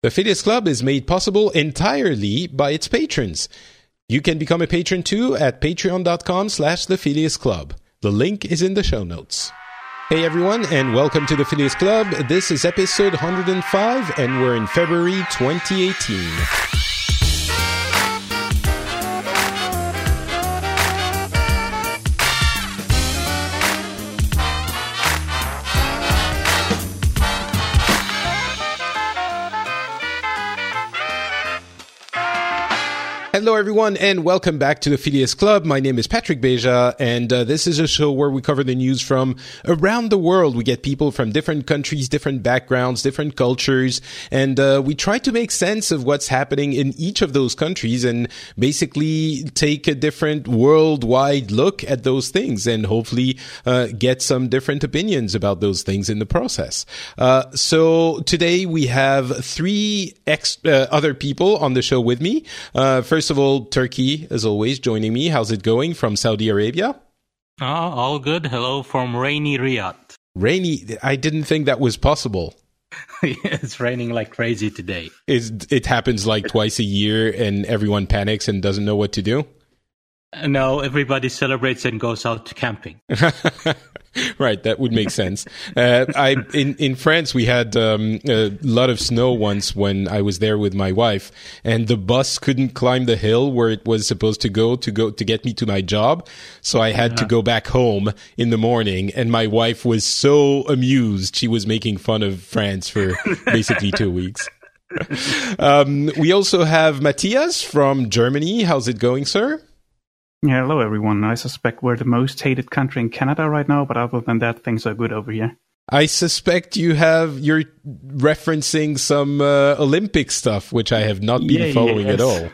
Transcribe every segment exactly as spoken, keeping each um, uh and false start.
The Phileas Club is made possible entirely by its patrons. You can become a patron too at patreon.com slash the Phileas Club. The link is in the show notes. Hey everyone, and welcome to the Phileas Club. This is episode one hundred five, and we're in February twenty eighteen. Hello everyone, and welcome back to the Phileas Club. My name is Patrick Beja, and uh, this is a show where we cover the news from around the world. We get people from different countries, different backgrounds, different cultures, and uh, we try to make sense of what's happening in each of those countries and basically take a different worldwide look at those things and hopefully uh, get some different opinions about those things in the process. Uh, so today we have three ex- uh, other people on the show with me. Uh, first First of all, Turki, as always, joining me. How's it going from Saudi Arabia? Oh, all good. Hello from rainy Riyadh. Rainy? I didn't think that was possible. It's raining like crazy today. It's, it happens like twice a year and everyone panics and doesn't know what to do? No, everybody celebrates and goes out to camping. Right, that would make sense. Uh, I in, in France, we had um, a lot of snow once when I was there with my wife, and the bus couldn't climb the hill where it was supposed to go to go to get me to my job. So I had yeah. to go back home in the morning, and my wife was so amused. She was making fun of France for basically two weeks. Um, we also have Matthias from Germany. How's it going, sir? Yeah, hello everyone. I suspect we're the most hated country in Canada right now, but other than that, things are good over here. I suspect you have you're referencing some uh, Olympic stuff, which I have not been yeah, following yes. at all.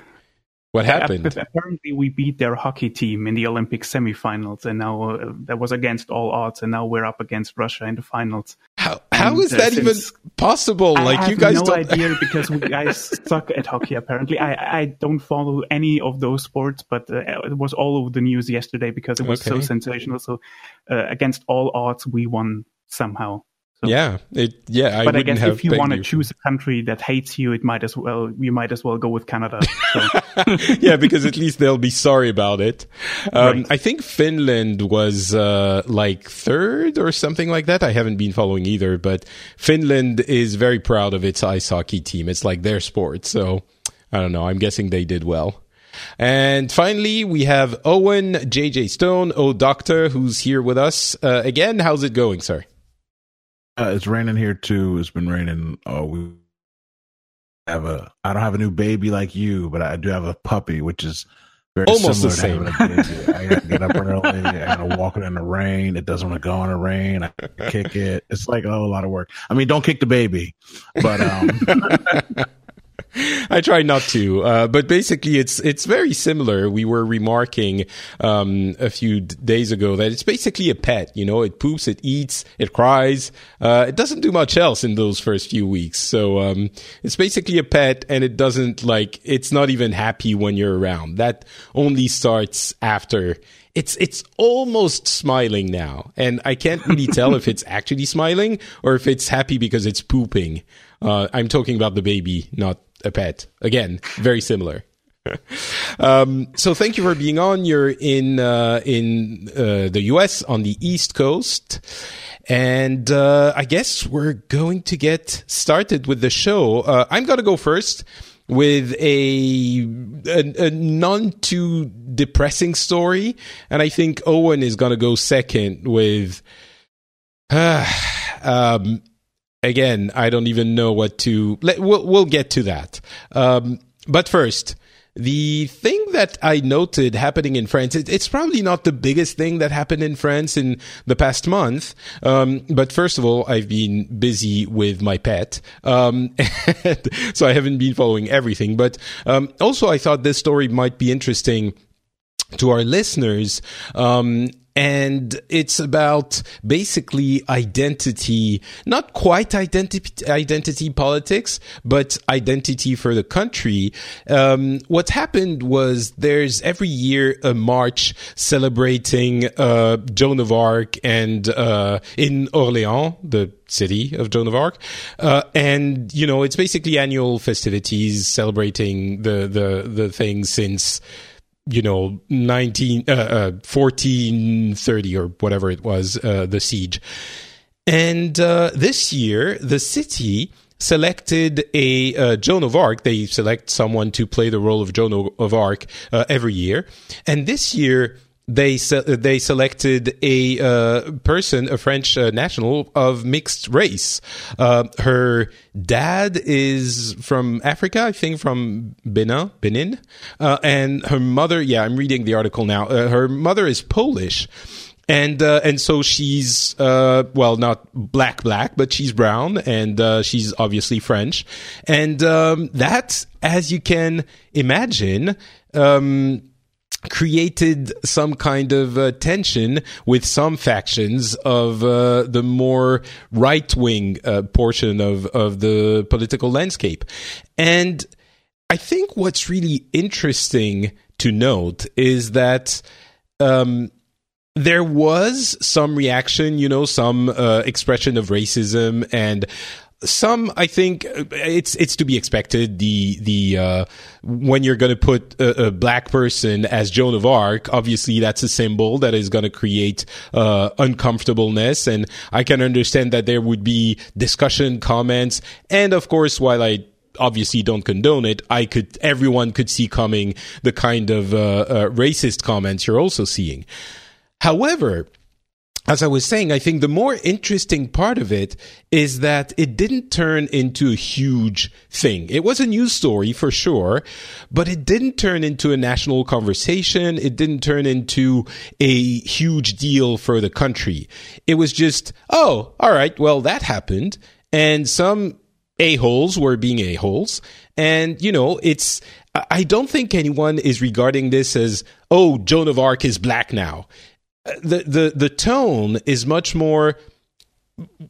What yeah, happened? Apparently, we beat their hockey team in the Olympic semifinals, and now uh, that was against all odds, and now we're up against Russia in the finals. How how and, is that uh, even possible? I like have you guys no don't... idea because we guys suck at hockey. Apparently, I, I don't follow any of those sports, but uh, it was all over the news yesterday because it was okay. so sensational. So uh, against all odds, we won somehow. So, yeah, it yeah. I but I guess have if you want to choose a country that hates you, it might as well you might as well go with Canada. So. Yeah, because at least they'll be sorry about it. Um, right. I think Finland was uh, like third or something like that. I haven't been following either, but Finland is very proud of its ice hockey team. It's like their sport, so I don't know. I'm guessing they did well. And finally, we have Owen J J Stone, O Doctor, who's here with us uh, again. How's it going, sir? Uh, it's raining here too. It's been raining. Oh, we have a. I don't have a new baby like you, but I do have a puppy, which is very almost similar the same. To having a baby. I gotta get up early. I gotta walk it in the rain. It doesn't want to go in the rain. I kick it. It's like oh, a lot of work. I mean, don't kick the baby, but. um I try not to, uh, but basically it's it's very similar. We were remarking um, a few d- days ago that it's basically a pet. You know, it poops, it eats, it cries. Uh, it doesn't do much else in those first few weeks. So um, it's basically a pet, and it doesn't like it's not even happy when you're around. That only starts after. It's it's almost smiling now, and I can't really tell if it's actually smiling or if it's happy because it's pooping. Uh, I'm talking about the baby, not a pet. Again, very similar. um, so thank you for being on. You're in uh, in uh, the U S on the East Coast. And uh, I guess we're going to get started with the show. Uh, I'm going to go first. With a, a, a none too depressing story. And I think Owen is going to go second with, uh, um, again, I don't even know what to, let, we'll, we'll get to that. Um, but first, the thing that I noted happening in France, it, it's probably not the biggest thing that happened in France in the past month. Um, but first of all, I've been busy with my pet. Um, so I haven't been following everything. But um, also, I thought this story might be interesting to our listeners. Um, And it's about basically identity, not quite identity, identity politics, but identity for the country. Um, what happened was there's every year a march celebrating uh, Joan of Arc and uh, in Orléans, the city of Joan of Arc. Uh, and, you know, it's basically annual festivities celebrating the, the, the thing since... you know, nineteen, uh, uh, fourteen thirty or whatever it was, uh, the siege. And uh, this year, the city selected a uh, Joan of Arc. They select someone to play the role of Joan of Arc uh, every year. And this year, they se- they selected a uh, person, a French uh, national of mixed race. Uh, her dad is from Africa, I think, from Benin, Benin, uh, and her mother. Yeah, I'm reading the article now. Uh, her mother is Polish, and uh, and so she's uh, well, not black black, but she's brown, and uh, she's obviously French, and um, that, as you can imagine. Um, created some kind of uh, tension with some factions of uh, the more right-wing uh, portion of, of the political landscape. And I think what's really interesting to note is that um, there was some reaction, you know, some uh, expression of racism and some, I think, it's it's to be expected. The the uh, when you're going to put a, a black person as Joan of Arc, obviously that's a symbol that is going to create uh, uncomfortableness. And I can understand that there would be discussion, comments, and of course, while I obviously don't condone it, I could everyone could see coming the kind of uh, uh, racist comments you're also seeing. However, as I was saying, I think the more interesting part of it is that it didn't turn into a huge thing. It was a news story for sure, but it didn't turn into a national conversation. It didn't turn into a huge deal for the country. It was just, oh, all right, well, that happened. And some a-holes were being a-holes. And, you know, it's... I don't think anyone is regarding this as, oh, Joan of Arc is black now. The, the the tone is much more,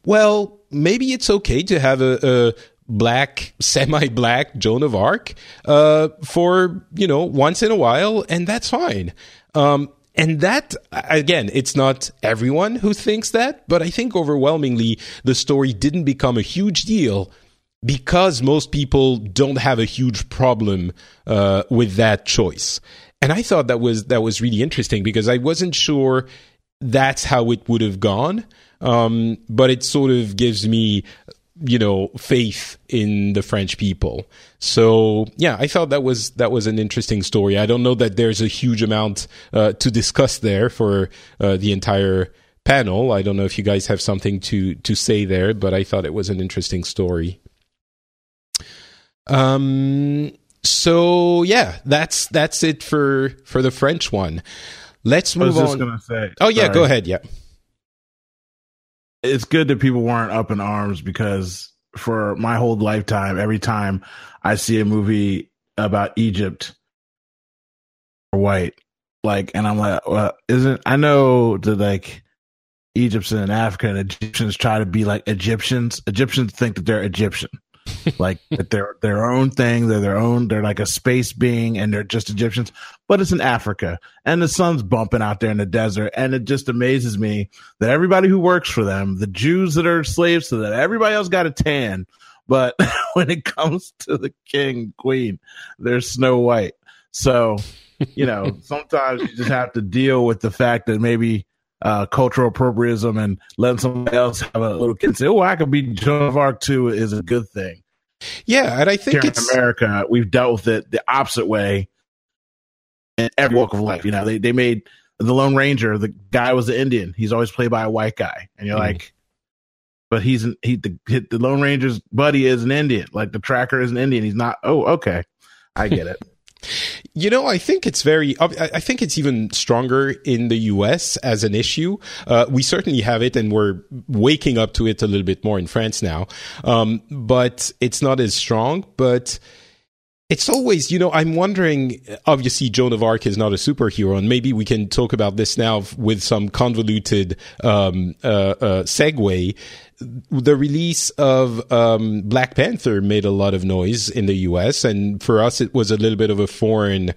well, maybe it's okay to have a, a black, semi-black Joan of Arc uh, for, you know, once in a while, and that's fine. Um, and that, again, it's not everyone who thinks that, but I think overwhelmingly the story didn't become a huge deal because most people don't have a huge problem uh, with that choice. And I thought that was that was really interesting because I wasn't sure that's how it would have gone. Um, but it sort of gives me, you know, faith in the French people. So, yeah, I thought that was that was an interesting story. I don't know that there's a huge amount uh, to discuss there for uh, the entire panel. I don't know if you guys have something to, to say there, but I thought it was an interesting story. Um. So yeah, that's that's it for, for the French one. Let's move on. I was just gonna say, oh yeah, sorry. Go ahead. Yeah, it's good that people weren't up in arms because for my whole lifetime, every time I see a movie about Egypt or white, like, and I'm like, well, isn't I know that like Egypt's in Africa and Egyptians try to be like Egyptians. Egyptians think that they're Egyptian. Like that they're their own thing, they're their own, they're like a space being and they're just Egyptians, but it's in Africa and the sun's bumping out there in the desert. And it just amazes me that everybody who works for them, the Jews that are slaves to that, everybody else got a tan. But when it comes to the king, queen, they're Snow White. So, you know, sometimes you just have to deal with the fact that maybe Uh, cultural appropriatism and letting somebody else have a little kid say, oh, I could be Joan of Arc too is a good thing. Yeah, and I think here it's... in America, we've dealt with it the opposite way in every walk of life. You know, they, they made the Lone Ranger, the guy was an Indian. He's always played by a white guy. And you're mm-hmm. like, but he's an, he the, the Lone Ranger's buddy is an Indian. Like the tracker is an Indian. He's not, oh, okay. I get it. You know, I think it's very, I think it's even stronger in the U S as an issue. Uh, we certainly have it and we're waking up to it a little bit more in France now. Um, but it's not as strong. But It's always, you know, I'm wondering, obviously Joan of Arc is not a superhero, and maybe we can talk about this now with some convoluted um, uh, uh, segue. The release of um, Black Panther made a lot of noise in the U S, and for us it was a little bit of a foreign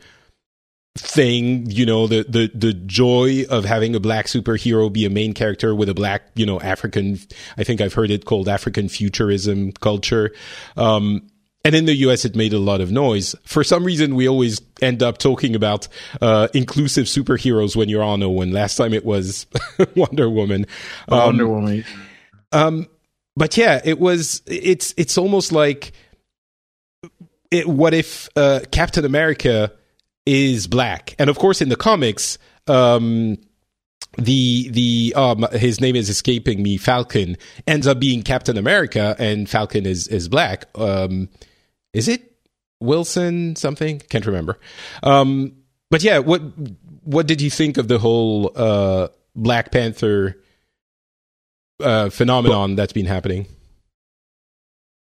thing, you know, the, the, the joy of having a black superhero be a main character with a black, you know, African, I think I've heard it called African futurism culture. Um And in the U S, it made a lot of noise. For some reason, we always end up talking about uh, inclusive superheroes when you're on Owen. Last time it was Wonder Woman. Um, Wonder Woman. Um, but yeah, it was. It's it's almost like, it, what if uh, Captain America is black? And of course, in the comics, um, the the um, his name is escaping me. Falcon ends up being Captain America, and Falcon is is black. Um, Is it Wilson something? Can't remember. Um, but yeah, what what did you think of the whole uh, Black Panther uh, phenomenon that's been happening?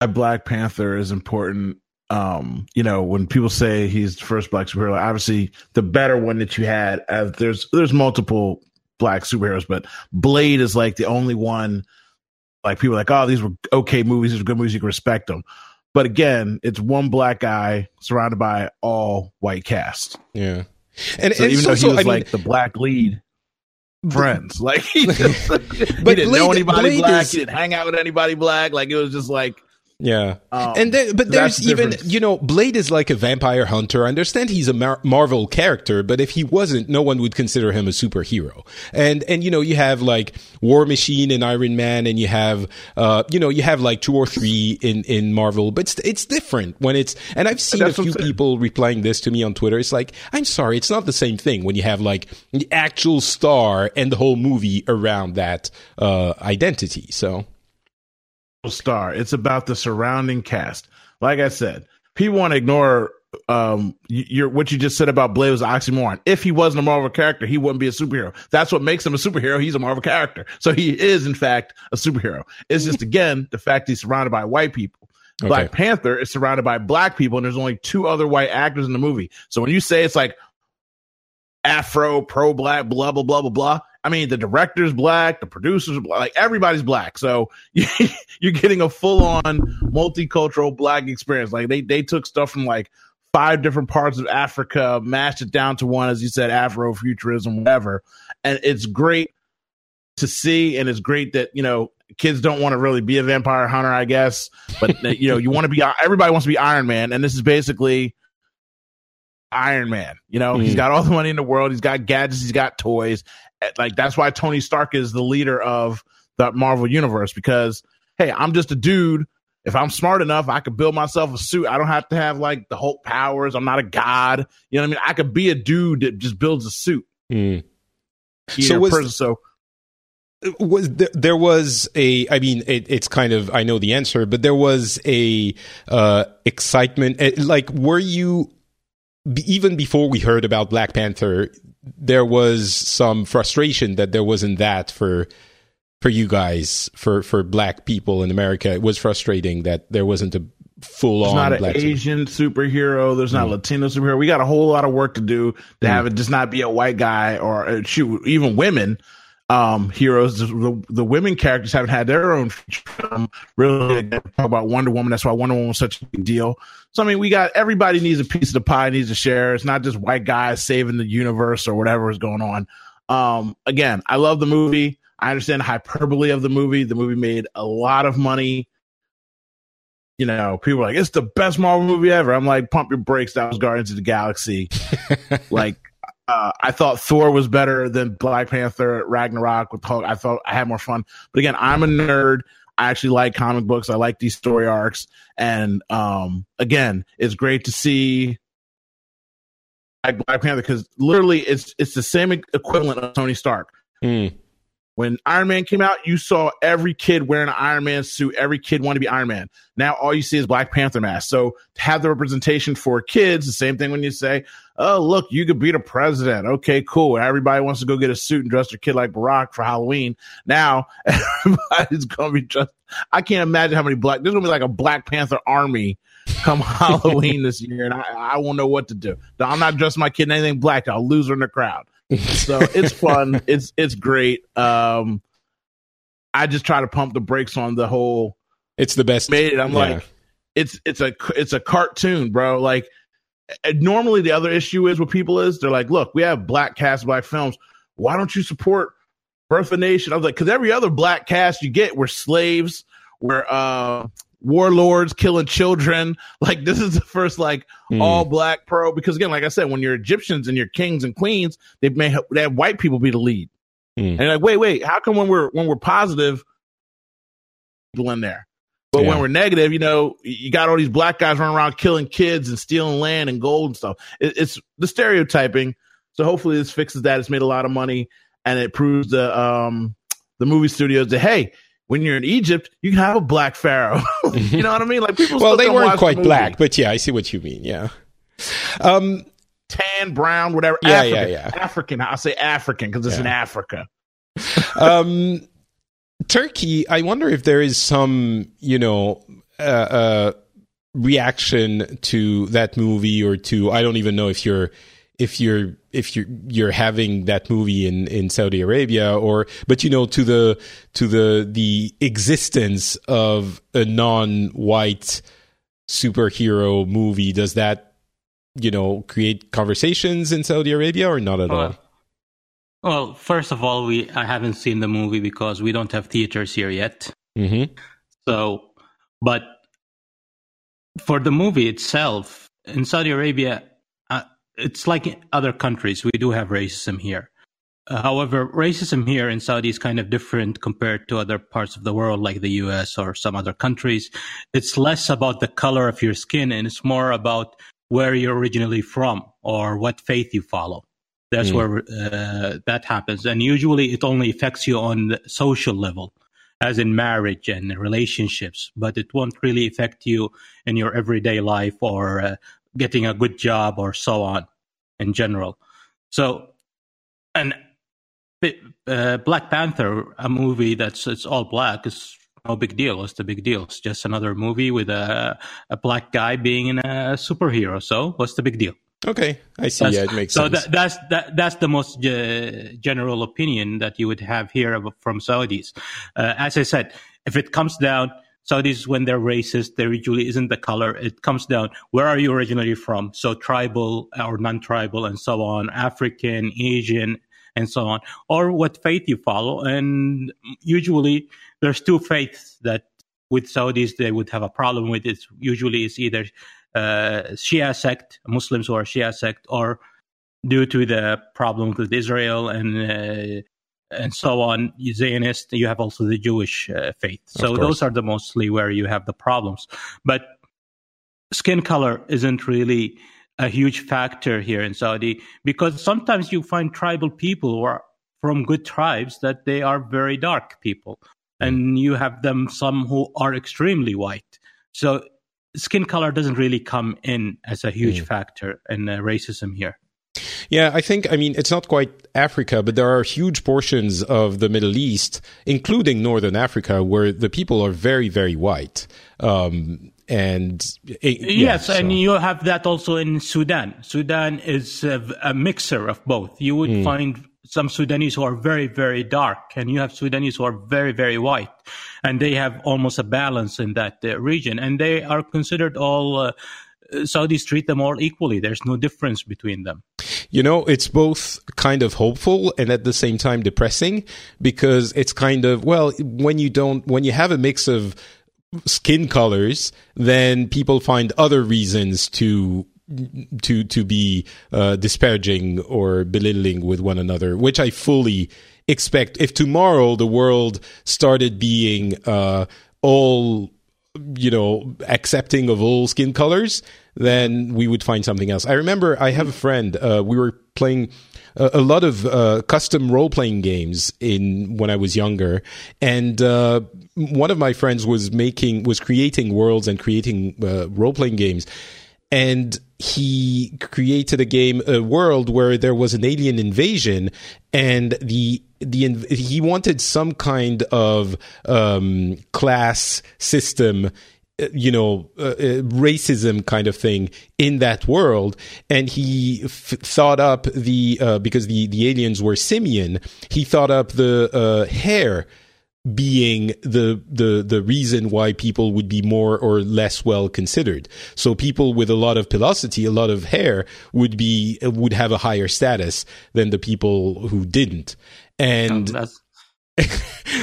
A Black Panther is important. Um, you know, when people say he's the first black superhero, obviously the better one that you had. As there's there's multiple black superheroes, but Blade is like the only one. Like people are like, oh, these were okay movies. These were good movies. You can respect them. But again, it's one black guy surrounded by all white cast. Yeah, and so and even so, though he so, was I like mean, the black lead, friends, like he, just, but he didn't Blade, know anybody Blade black, is, he didn't hang out with anybody black. Like it was just like, yeah. Um, and there, but so there's even difference. You know, Blade is like a vampire hunter. I understand he's a Mar- Marvel character, but if he wasn't, no one would consider him a superhero. And and you know, you have like War Machine and Iron Man, and you have uh you know you have like two or three in in Marvel, but it's, it's different when it's. And I've seen That's a few people replying this to me on Twitter. It's like, I'm sorry, it's not the same thing when you have like the actual star and the whole movie around that uh identity. So. Star. It's about the surrounding cast. Like I said, people want to ignore um your what you just said about Blade was an oxymoron. If he wasn't a Marvel character, he wouldn't be a superhero. That's what makes him a superhero. He's a Marvel character, so he is in fact a superhero. It's just again the fact he's surrounded by white people. Okay. Black Panther is surrounded by black people, and there's only two other white actors in the movie. So when you say it's like Afro pro black blah blah blah blah blah. I mean, the director's black, the producer's black, like everybody's black. So you, you're getting a full-on multicultural black experience. Like they they took stuff from like five different parts of Africa, mashed it down to one, as you said, Afrofuturism, whatever. And it's great to see, and it's great that, you know, kids don't want to really be a vampire hunter, I guess. But you know, you want to be everybody wants to be Iron Man, and this is basically Iron Man. You know, mm. he's got all the money in the world, he's got gadgets, he's got toys. Like that's why Tony Stark is the leader of the Marvel universe, because hey, I'm just a dude. If I'm smart enough, I could build myself a suit. I don't have to have like the Hulk powers. I'm not a god. You know what I mean? I could be a dude that just builds a suit. Mm. So was, person, so was there, there was a? I mean, it, it's kind of I know the answer, but there was a uh, excitement. Like, were you even before we heard about Black Panther? There was some frustration that there wasn't that for for you guys, for, for black people in America. It was frustrating that there wasn't a full-on black There's not an Asian superhero. There's not a Latino superhero. We got a whole lot of work to do to have it just not be a white guy or shoot, even women um, heroes. The, the women characters haven't had their own feature. Really, they talk about Wonder Woman. That's why Wonder Woman was such a big deal. So, I mean, we got everybody needs a piece of the pie, needs to share. It's not just white guys saving the universe or whatever is going on. Um, again, I love the movie. I understand the hyperbole of the movie. The movie made a lot of money. You know, people are like, it's the best Marvel movie ever. I'm like, pump your brakes. That was Guardians of the Galaxy. Like, uh, I thought Thor was better than Black Panther, Ragnarok with Hulk. I thought I had more fun. But again, I'm a nerd. I actually like comic books. I like these story arcs. And um, again, it's great to see Black Panther because literally it's it's the same equivalent of Tony Stark. Mm. When Iron Man came out, you saw every kid wearing an Iron Man suit. Every kid wanted to be Iron Man. Now all you see is Black Panther masks. So to have the representation for kids, the same thing when you say, oh, look, you could be the president. Okay, cool. Everybody wants to go get a suit and dress their kid like Barack for Halloween. Now everybody's going to be dressed. I can't imagine how many black – there's going to be like a Black Panther army come Halloween this year, and I, I won't know what to do. I'm not dressing my kid in anything black. I'll lose her in the crowd. So it's fun. It's it's great. Um, I just try to pump the brakes on the whole. It's the best. Made it. I'm yeah. like, it's it's a it's a cartoon, bro. Like normally the other issue is with people is they're like, look, we have black cast, black films. Why don't you support Birth of a Nation? I was like, because every other black cast you get were slaves, were uh, warlords killing children. Like this is the first like mm. all black pro. Because again, like I said, when you're Egyptians and you're kings and queens, they may have, they have white people be the lead. Mm. And you're like, wait, wait, how come when we're when we're positive, people in there? But yeah. when we're negative, you know, you got all these black guys running around killing kids and stealing land and gold and stuff. It, it's the stereotyping. So hopefully this fixes that. It's made a lot of money, and it proves the um, the movie studios that, hey, when you're in Egypt, you can have a black pharaoh. You know what I mean? Like people. Well, they weren't quite the black, but yeah, I see what you mean. Yeah, um, tan, brown, whatever. Yeah, African. yeah, yeah. African. I say African because it's yeah. in Africa. um, Turkey. I wonder if there is some, you know, uh, uh, reaction to that movie or to. I don't even know if you're. If you're if you're you're having that movie in, in Saudi Arabia or but you know to the to the the existence of a non-white superhero movie, does that you know create conversations in Saudi Arabia or not at well, all? Well, first of all, we I haven't seen the movie because we don't have theaters here yet. Mm-hmm. So, but for the movie itself in Saudi Arabia. It's like in other countries, we do have racism here. Uh, however, racism here in Saudi is kind of different compared to other parts of the world, like the U S or some other countries. It's less about the color of your skin, and it's more about where you're originally from or what faith you follow. That's mm. where uh, that happens. And usually it only affects you on the social level, as in marriage and relationships, but it won't really affect you in your everyday life or uh, getting a good job or so on in general. So, and uh, Black Panther, a movie that's it's all black, is no big deal. What's the big deal? It's just another movie with a, a black guy being in a superhero. So what's the big deal? Okay, I see. That's, yeah, it makes so sense. So that, that's that, that's the most uh, general opinion that you would have here from Saudis. Uh, as I said, if it comes down... Saudis, when they're racist, there usually isn't the color. It comes down, where are you originally from? So tribal or non-tribal and so on, African, Asian, and so on, or what faith you follow. And usually there's two faiths that with Saudis they would have a problem with. It's usually it's either uh, Shia sect, Muslims who are Shia sect, or due to the problem with Israel and... Uh, and so on, Zionist, you have also the Jewish uh, faith. So those are the mostly where you have the problems. But skin color isn't really a huge factor here in Saudi, because sometimes you find tribal people who are from good tribes that they are very dark people. And you have them, some who are extremely white. So skin color doesn't really come in as a huge mm. factor in uh, racism here. Yeah, I think, I mean, it's not quite Africa, but there are huge portions of the Middle East, including Northern Africa, where the people are very, very white. Um, and it, Yes, yeah, so. and you have that also in Sudan. Sudan is a, a mixer of both. You would mm. find some Sudanese who are very, very dark, and you have Sudanese who are very, very white. And they have almost a balance in that uh, region. And they are considered all... Uh, Saudis treat them all equally. There's no difference between them. You know, it's both kind of hopeful and at the same time depressing, because it's kind of, well, when you don't, when you have a mix of skin colors, then people find other reasons to to to be uh, disparaging or belittling with one another, which I fully expect. If tomorrow the world started being uh, all you know, accepting of all skin colors, then we would find something else. I remember I have a friend, uh, we were playing a, a lot of uh, custom role-playing games in when I was younger, and uh, one of my friends was making, was creating worlds and creating uh, role-playing games, and he created a game, a world where there was an alien invasion, and the The inv- he wanted some kind of um, class system you know, uh, racism kind of thing in that world. And he f- thought up the, uh, because the, the aliens were simian, he thought up the uh, hair being the, the, the reason why people would be more or less well considered. So people with a lot of pilosity, a lot of hair would be, would have a higher status than the people who didn't. And oh, that's-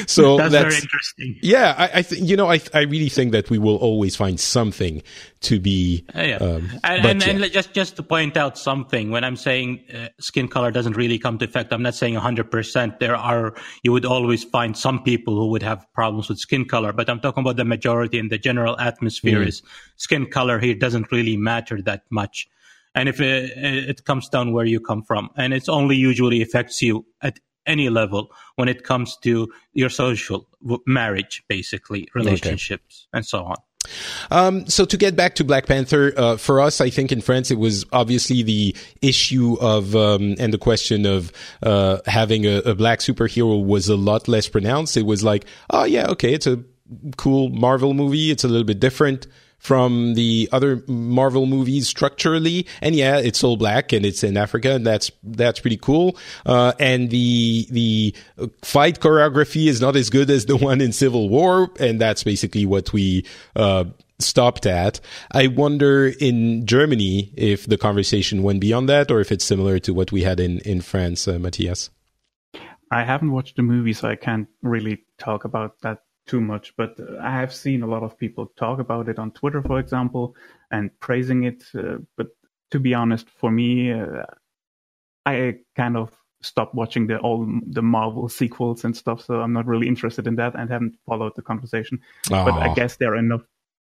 so that's, that's very interesting. Yeah, I, I think you know, I I really think that we will always find something to be. Uh, yeah. um, and and, yeah. and just just to point out something, when I'm saying uh, skin color doesn't really come to effect, I'm not saying one hundred percent. There are you would always find some people who would have problems with skin color, but I'm talking about the majority, and the general atmosphere mm. is skin color here doesn't really matter that much. And if it, it comes down where you come from, and it's only usually affects you at any level when it comes to your social marriage, basically relationships okay. and so on. Um, so to get back to Black Panther, uh, for us, I think in France, it was obviously the issue of, um, and the question of, uh, having a, a black superhero was a lot less pronounced. It was like, oh yeah, okay. It's a cool Marvel movie. It's a little bit different from the other Marvel movies structurally, and yeah, it's all black and it's in Africa, and that's that's pretty cool. Uh, and the the fight choreography is not as good as the one in Civil War, and that's basically what we uh, stopped at. I wonder in Germany if the conversation went beyond that, or if it's similar to what we had in in France, uh, Matthias. I haven't watched the movie, so I can't really talk about that too much, but I have seen a lot of people talk about it on Twitter, for example, and praising it. Uh, but to be honest, for me, uh, I kind of stopped watching the all the Marvel sequels and stuff, so I'm not really interested in that and haven't followed the conversation. Aww. But I guess there are enough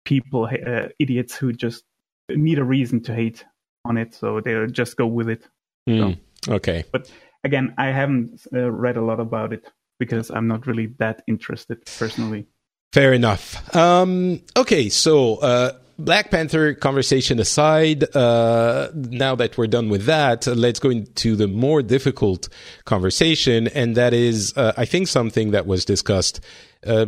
people, uh, idiots, who just need a reason to hate on it, so they just go with it. Mm, so. Okay. But again, I haven't uh, read a lot about it, because I'm not really that interested personally. Fair enough. Um, okay, so uh, Black Panther conversation aside, uh, now that we're done with that, let's go into the more difficult conversation, and that is, uh, I think, something that was discussed uh,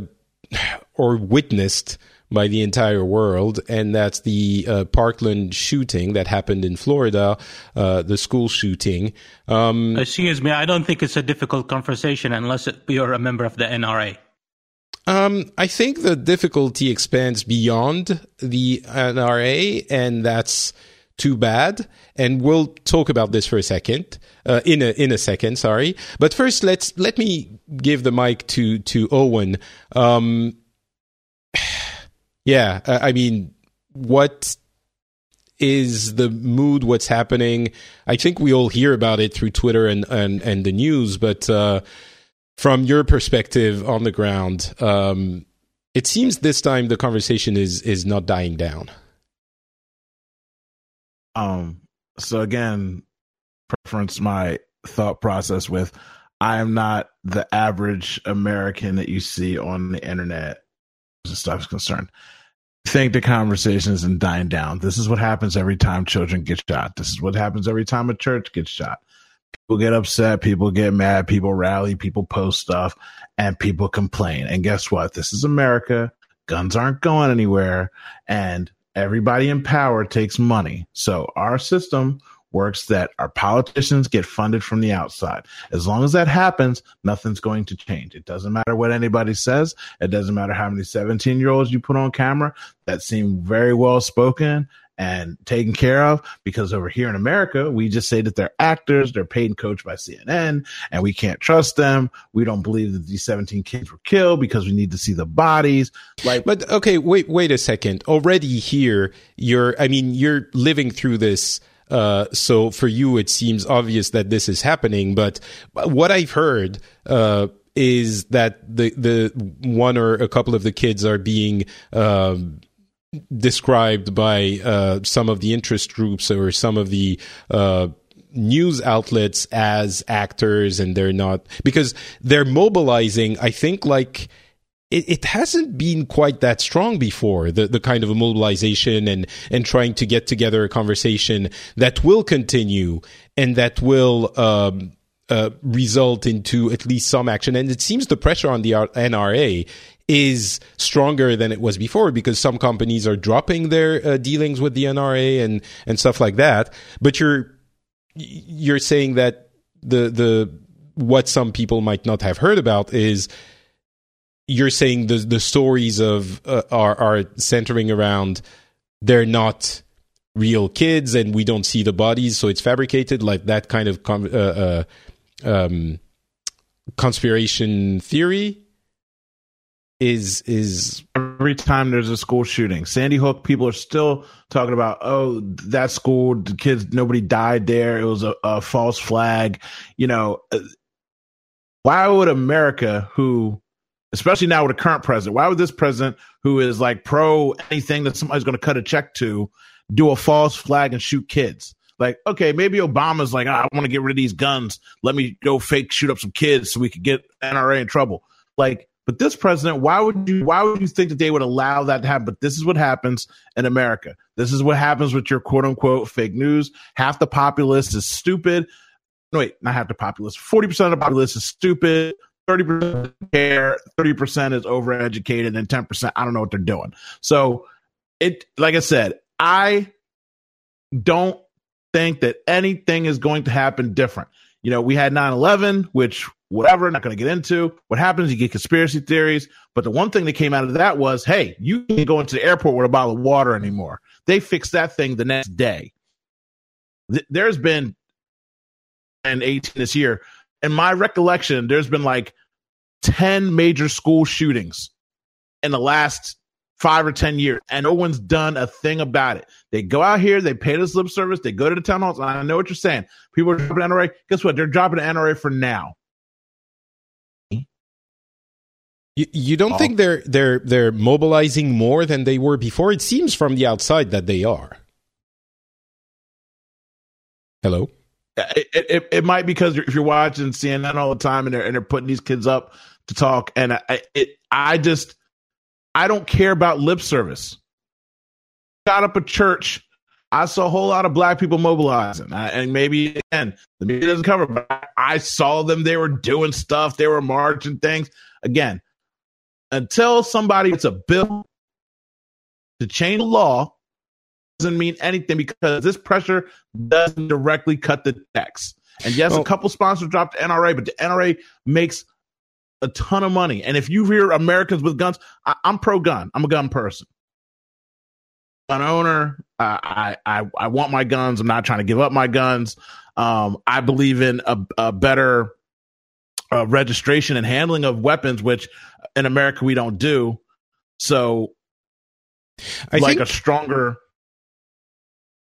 or witnessed by the entire world, and that's the uh, Parkland shooting that happened in Florida, uh, the school shooting. Um, Excuse me, I don't think it's a difficult conversation unless it, you're a member of the N R A. Um, I think the difficulty expands beyond the N R A, and that's too bad. And we'll talk about this for a second, uh, in a in a second. Sorry, but first, let's let me give the mic to to Owen. Um, Yeah, I mean, what is the mood? What's happening? I think we all hear about it through Twitter and, and, and the news, but uh, from your perspective on the ground, um, it seems this time the conversation is is not dying down. Um. So again, preference my thought process with, I am not the average American that you see on the internet as stuff is concerned. Think the conversation isn't dying down. This is what happens every time children get shot. This is what happens every time a church gets shot. People get upset, people get mad, people rally, people post stuff, and people complain. And guess what? This is America. Guns aren't going anywhere, and everybody in power takes money. So our system works that our politicians get funded from the outside. As long as that happens, nothing's going to change. It doesn't matter what anybody says. It doesn't matter how many seventeen-year-olds you put on camera that seem very well-spoken and taken care of, because over here in America, we just say that they're actors, they're paid and coached by C N N, and we can't trust them. We don't believe that these seventeen kids were killed because we need to see the bodies. Like, but okay, wait, wait a second. Already here, you're, I mean, you're living through this. Uh, so for you, it seems obvious that this is happening. But what I've heard uh, is that the the one or a couple of the kids are being uh, described by uh, some of the interest groups or some of the uh, news outlets as actors, and they're not, because they're mobilizing, I think, like... It, it hasn't been quite that strong before, the, the kind of a mobilization and, and trying to get together a conversation that will continue and that will um, uh, result into at least some action. And it seems the pressure on the N R A is stronger than it was before, because some companies are dropping their uh, dealings with the N R A and, and stuff like that. But you're you're saying that the the what some people might not have heard about is, you're saying the the stories of uh, are are centering around, they're not real kids and we don't see the bodies, so it's fabricated, like that kind of com- uh, uh, um, conspiration theory. Is is every time there's a school shooting, Sandy Hook, people are still talking about, oh, that school, the kids, nobody died there, it was a, a false flag. You know, why would America, who, especially now with the current president, why would this president, who is like pro anything that somebody's going to cut a check to, do a false flag and shoot kids? Like, okay, maybe Obama's like, oh, I want to get rid of these guns, let me go fake shoot up some kids so we could get N R A in trouble. Like, but this president, why would you why would you think that they would allow that to happen? But this is what happens in America. This is what happens with your quote-unquote fake news. Half the populace is stupid. No, wait, not half the populace. forty percent of the populace is stupid. thirty percent care. thirty percent is overeducated. And ten percent, I don't know what they're doing. So, it, like I said, I don't think that anything is going to happen different. You know, we had nine eleven, which... whatever, not going to get into. What happens, you get conspiracy theories. But the one thing that came out of that was, hey, you can't go into the airport with a bottle of water anymore. They fixed that thing the next day. Th- there's been, and eighteen this year, in my recollection, there's been like ten major school shootings in the last five or ten years, and no one's done a thing about it. They go out here, they pay this lip service, they go to the town halls, and I know what you're saying. People are dropping N R A. Guess what? They're dropping N R A for now. You, you don't oh. think they're they're they're mobilizing more than they were before? It seems from the outside that they are. Hello? It, it, it might be because if you're watching C N N all the time and they're, and they're putting these kids up to talk. And I, it, I just, I don't care about lip service. Got up a church. I saw a whole lot of black people mobilizing. I, and maybe, again, the media doesn't cover, but I, I saw them. They were doing stuff. They were marching things. Again, until somebody gets a bill to change the law, doesn't mean anything, because this pressure doesn't directly cut the checks. And yes, well, a couple sponsors dropped the N R A, but the N R A makes a ton of money. And if you hear Americans with guns, I, I'm pro-gun. I'm a gun person. Gun owner. I, I I want my guns. I'm not trying to give up my guns. Um, I believe in a, a better uh, registration and handling of weapons, which in America we don't do. So, I like think a stronger.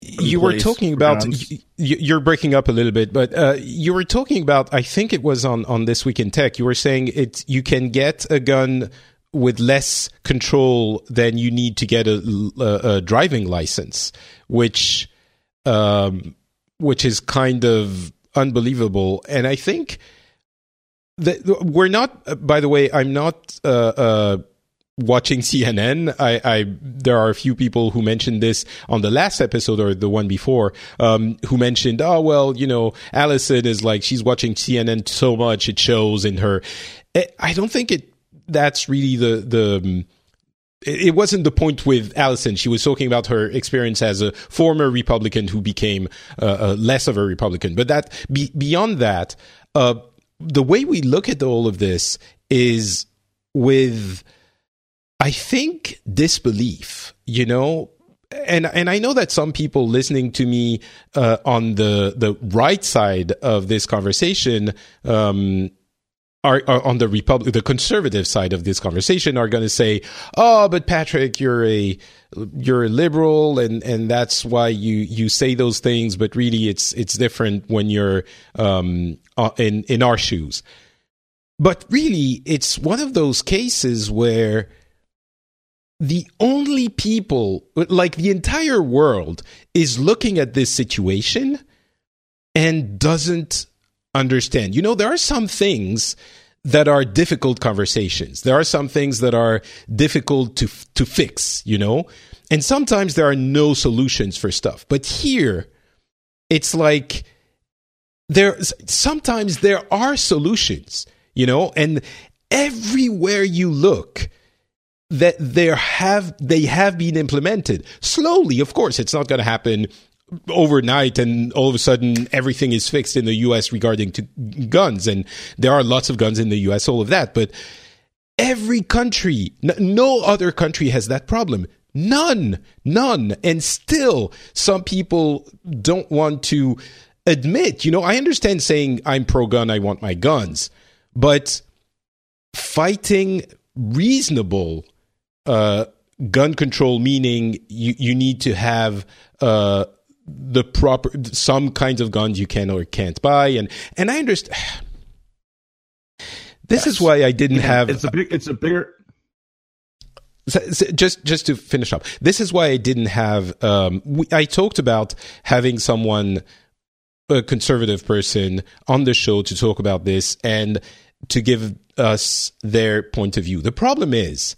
You were talking about. You, you're breaking up a little bit, but uh, you were talking about. I think it was on on This Week in Tech. You were saying it. You can get a gun with less control than you need to get a, a, a driving license, which, um, which is kind of unbelievable. And I think that we're not, by the way, I'm not, uh, uh, watching C N N. I, I, there are a few people who mentioned this on the last episode or the one before, um, who mentioned, oh, well, you know, Allison is like, she's watching C N N so much, it shows in her. I don't think it, that's really the the it wasn't the point with Allison. She was talking about her experience as a former Republican who became uh, uh, less of a Republican. But that be, beyond that, uh, the way we look at all of this is with, I think, disbelief, you know. And and I know that some people listening to me uh, on the the right side of this conversation, um Are, are on the Republic, the conservative side of this conversation, are going to say, "Oh, but Patrick, you're a you're a liberal, and, and that's why you, you say those things." But really, it's it's different when you're um, in in our shoes. But really, it's one of those cases where the only people, like the entire world, is looking at this situation and doesn't understand. You know, there are some things that are difficult conversations. There are some things that are difficult to to fix, you know? And sometimes there are no solutions for stuff. But here, it's like there sometimes there are solutions, you know? And everywhere you look, that there have they have been implemented slowly. Of course, it's not going to happen overnight and all of a sudden everything is fixed in the U S regarding to guns, and there are lots of guns in the U S, all of that. But every country, no other country has that problem. None, none. And still some people don't want to admit, you know, I understand saying I'm pro-gun, I want my guns, but fighting reasonable uh, gun control, meaning you, you need to have uh, the proper, some kinds of guns you can or can't buy. And, and I understand. This yes. is why I didn't have. It's a big, it's a bigger. So, so just just to finish up, this is why I didn't have. Um, we, I talked about having someone, a conservative person, on the show to talk about this and to give us their point of view. The problem is,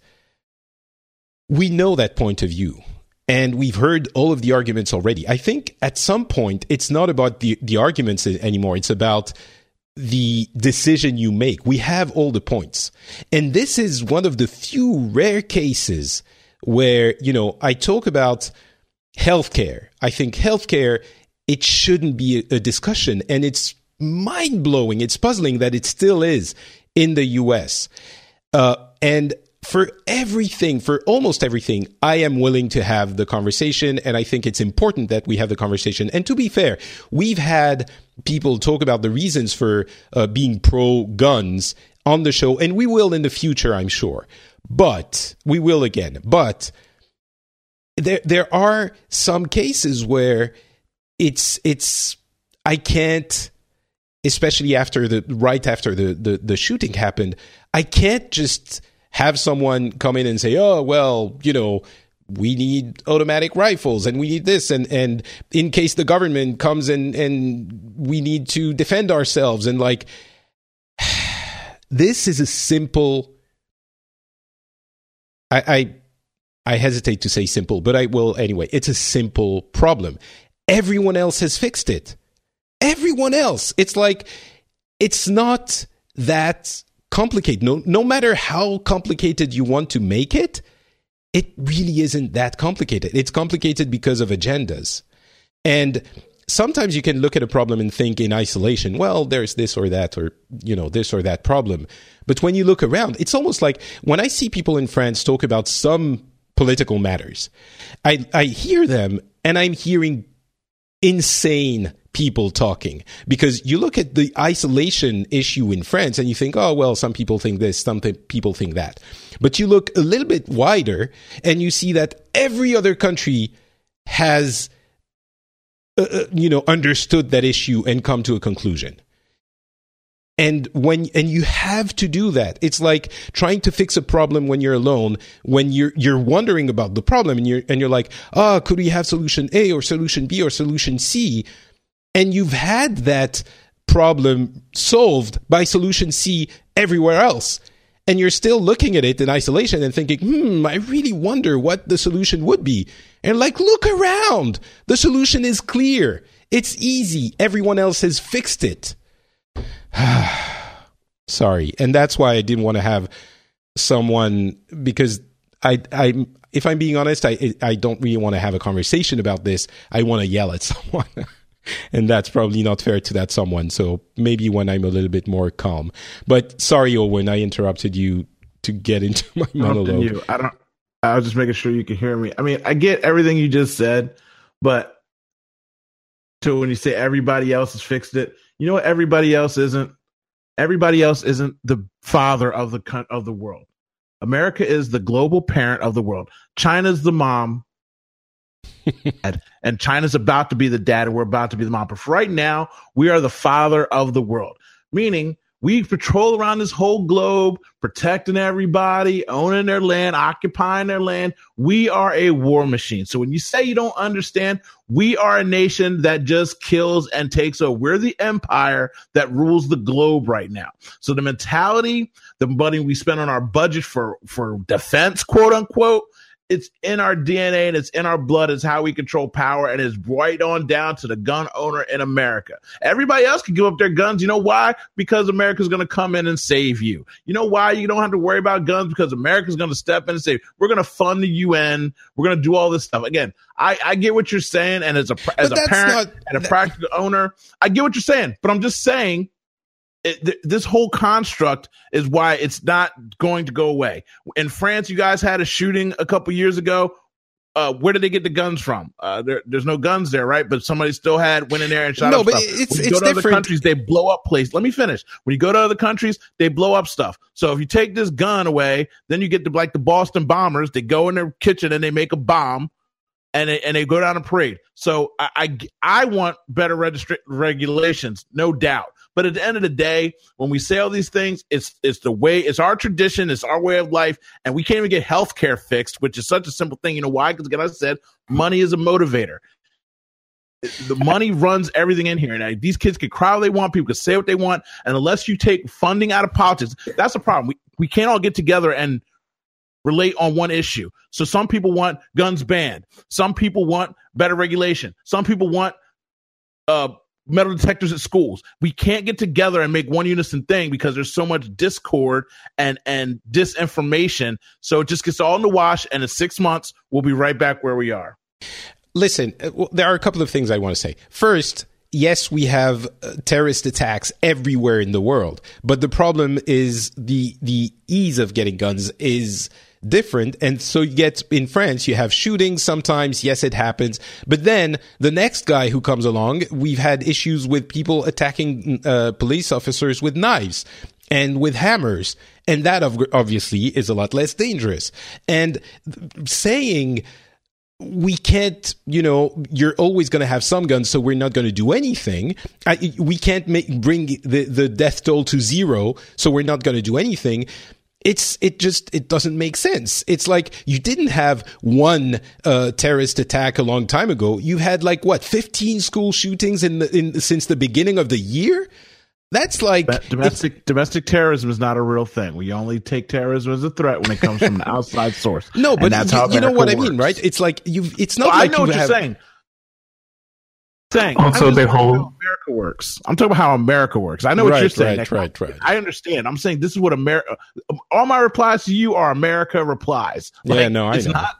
we know that point of view, and we've heard all of the arguments already. I think at some point, it's not about the, the arguments anymore. It's about the decision you make. We have all the points. And this is one of the few rare cases where, you know, I talk about healthcare. I think healthcare, it shouldn't be a, a discussion. And it's mind-blowing. It's puzzling that it still is in the U S. Uh, and for everything, for almost everything, I am willing to have the conversation. And I think it's important that we have the conversation. And to be fair, we've had people talk about the reasons for uh, being pro-guns on the show. And we will in the future, I'm sure. But we will again. But there, there are some cases where it's, it's, I can't, especially after the right after the, the, the shooting happened, I can't just have someone come in and say, oh, well, you know, we need automatic rifles and we need this. And, and in case the government comes and, and we need to defend ourselves. And like, this is a simple, I, I, I hesitate to say simple, but I will anyway. It's a simple problem. Everyone else has fixed it. Everyone else. It's like, it's not that complicated. No, no matter how complicated you want to make it, it really isn't that complicated. It's complicated because of agendas. And sometimes you can look at a problem and think in isolation, well, there's this or that, or, you know, this or that problem. But when you look around, it's almost like when I see people in France talk about some political matters, I, I hear them and I'm hearing insane people talking, because you look at the isolation issue in France and you think, oh, well, some people think this, some people think that. But you look a little bit wider and you see that every other country has, uh, you know, understood that issue and come to a conclusion. And when, and you have to do that. It's like trying to fix a problem when you're alone, when you're, you're wondering about the problem and you're, and you're like, oh, could we have solution A or solution B or solution C? And you've had that problem solved by solution C everywhere else. And you're still looking at it in isolation and thinking, hmm, I really wonder what the solution would be. And like, look around. The solution is clear. It's easy. Everyone else has fixed it. Sorry. And that's why I didn't want to have someone, because I, I, if I'm being honest, I, I don't really want to have a conversation about this. I want to yell at someone. And that's probably not fair to that someone. So maybe when I'm a little bit more calm. But sorry, Owen, I interrupted you to get into my monologue. You. I don't. I was just making sure you could hear me. I mean, I get everything you just said, but to when you say everybody else has fixed it, you know what? Everybody else isn't. Everybody else isn't the father of the of the world. America is the global parent of the world. China's the mom. and, and China's about to be the dad, and we're about to be the mom. But for right now, we are the father of the world, meaning we patrol around this whole globe, protecting everybody, owning their land, occupying their land. We are a war machine. So when you say you don't understand, we are a nation that just kills and takes over. We're the empire that rules the globe right now. So the mentality, the money we spend on our budget for, for defense, quote unquote, It's in our D N A and it's in our blood. It's how we control power, and it's right on down to the gun owner in America. Everybody else can give up their guns. You know why? Because America's going to come in and save you. You know why you don't have to worry about guns? Because America's going to step in and save you. We're going to fund the U N. We're going to do all this stuff. Again, I, I get what you're saying, and as a as a parent not, and a that, practical owner, I get what you're saying. But I'm just saying, It, th- this whole construct is why it's not going to go away. In France, you guys had a shooting a couple years ago. Uh, where did they get the guns from? Uh, there, there's no guns there, right? But somebody still had went in there and shot no, up but stuff. It's, when you it's go to different. Other countries, they blow up places. Let me finish. When you go to other countries, they blow up stuff. So if you take this gun away, then you get the, like the Boston bombers. They go in their kitchen and they make a bomb. And they, and they go down a parade. So I, I, I want better registra- regulations, no doubt. But at the end of the day, when we say all these things, it's it's the way, it's our tradition, it's our way of life, and we can't even get healthcare fixed, which is such a simple thing. You know why? Because, again, I said, money is a motivator. The money runs everything in here. And these kids can cry all they want, people can say what they want, and unless you take funding out of politics, that's the problem. We we can't all get together and relate on one issue. So some people want guns banned. Some people want better regulation. Some people want uh, metal detectors at schools. We can't get together and make one unison thing because there's so much discord and, and disinformation. So it just gets all in the wash, and in six months, we'll be right back where we are. Listen, there are a couple of things I want to say. First, yes, we have uh, terrorist attacks everywhere in the world, but the problem is the the ease of getting guns is different. And so you get in France, you have shootings sometimes. Yes, it happens. But then the next guy who comes along, we've had issues with people attacking uh, police officers with knives and with hammers. And that ov- obviously is a lot less dangerous. And th- saying we can't, you know, you're always going to have some guns, so we're not going to do anything. I, we can't make, bring the, the death toll to zero, so we're not going to do anything. It's it just it doesn't make sense. It's like you didn't have one uh, terrorist attack a long time ago. You had like what fifteen school shootings in the, in since the beginning of the year. That's like domestic domestic terrorism is not a real thing. We only take terrorism as a threat when it comes from an outside source. No, but that's how you know what I mean, right? It's like you. It's not. I know what you're saying. Saying also the whole America works. I'm talking about how America works. I know what you're saying. Right, right, right. I understand. I'm saying this is what America. All my replies to you are America replies. Yeah, no, I know. It's not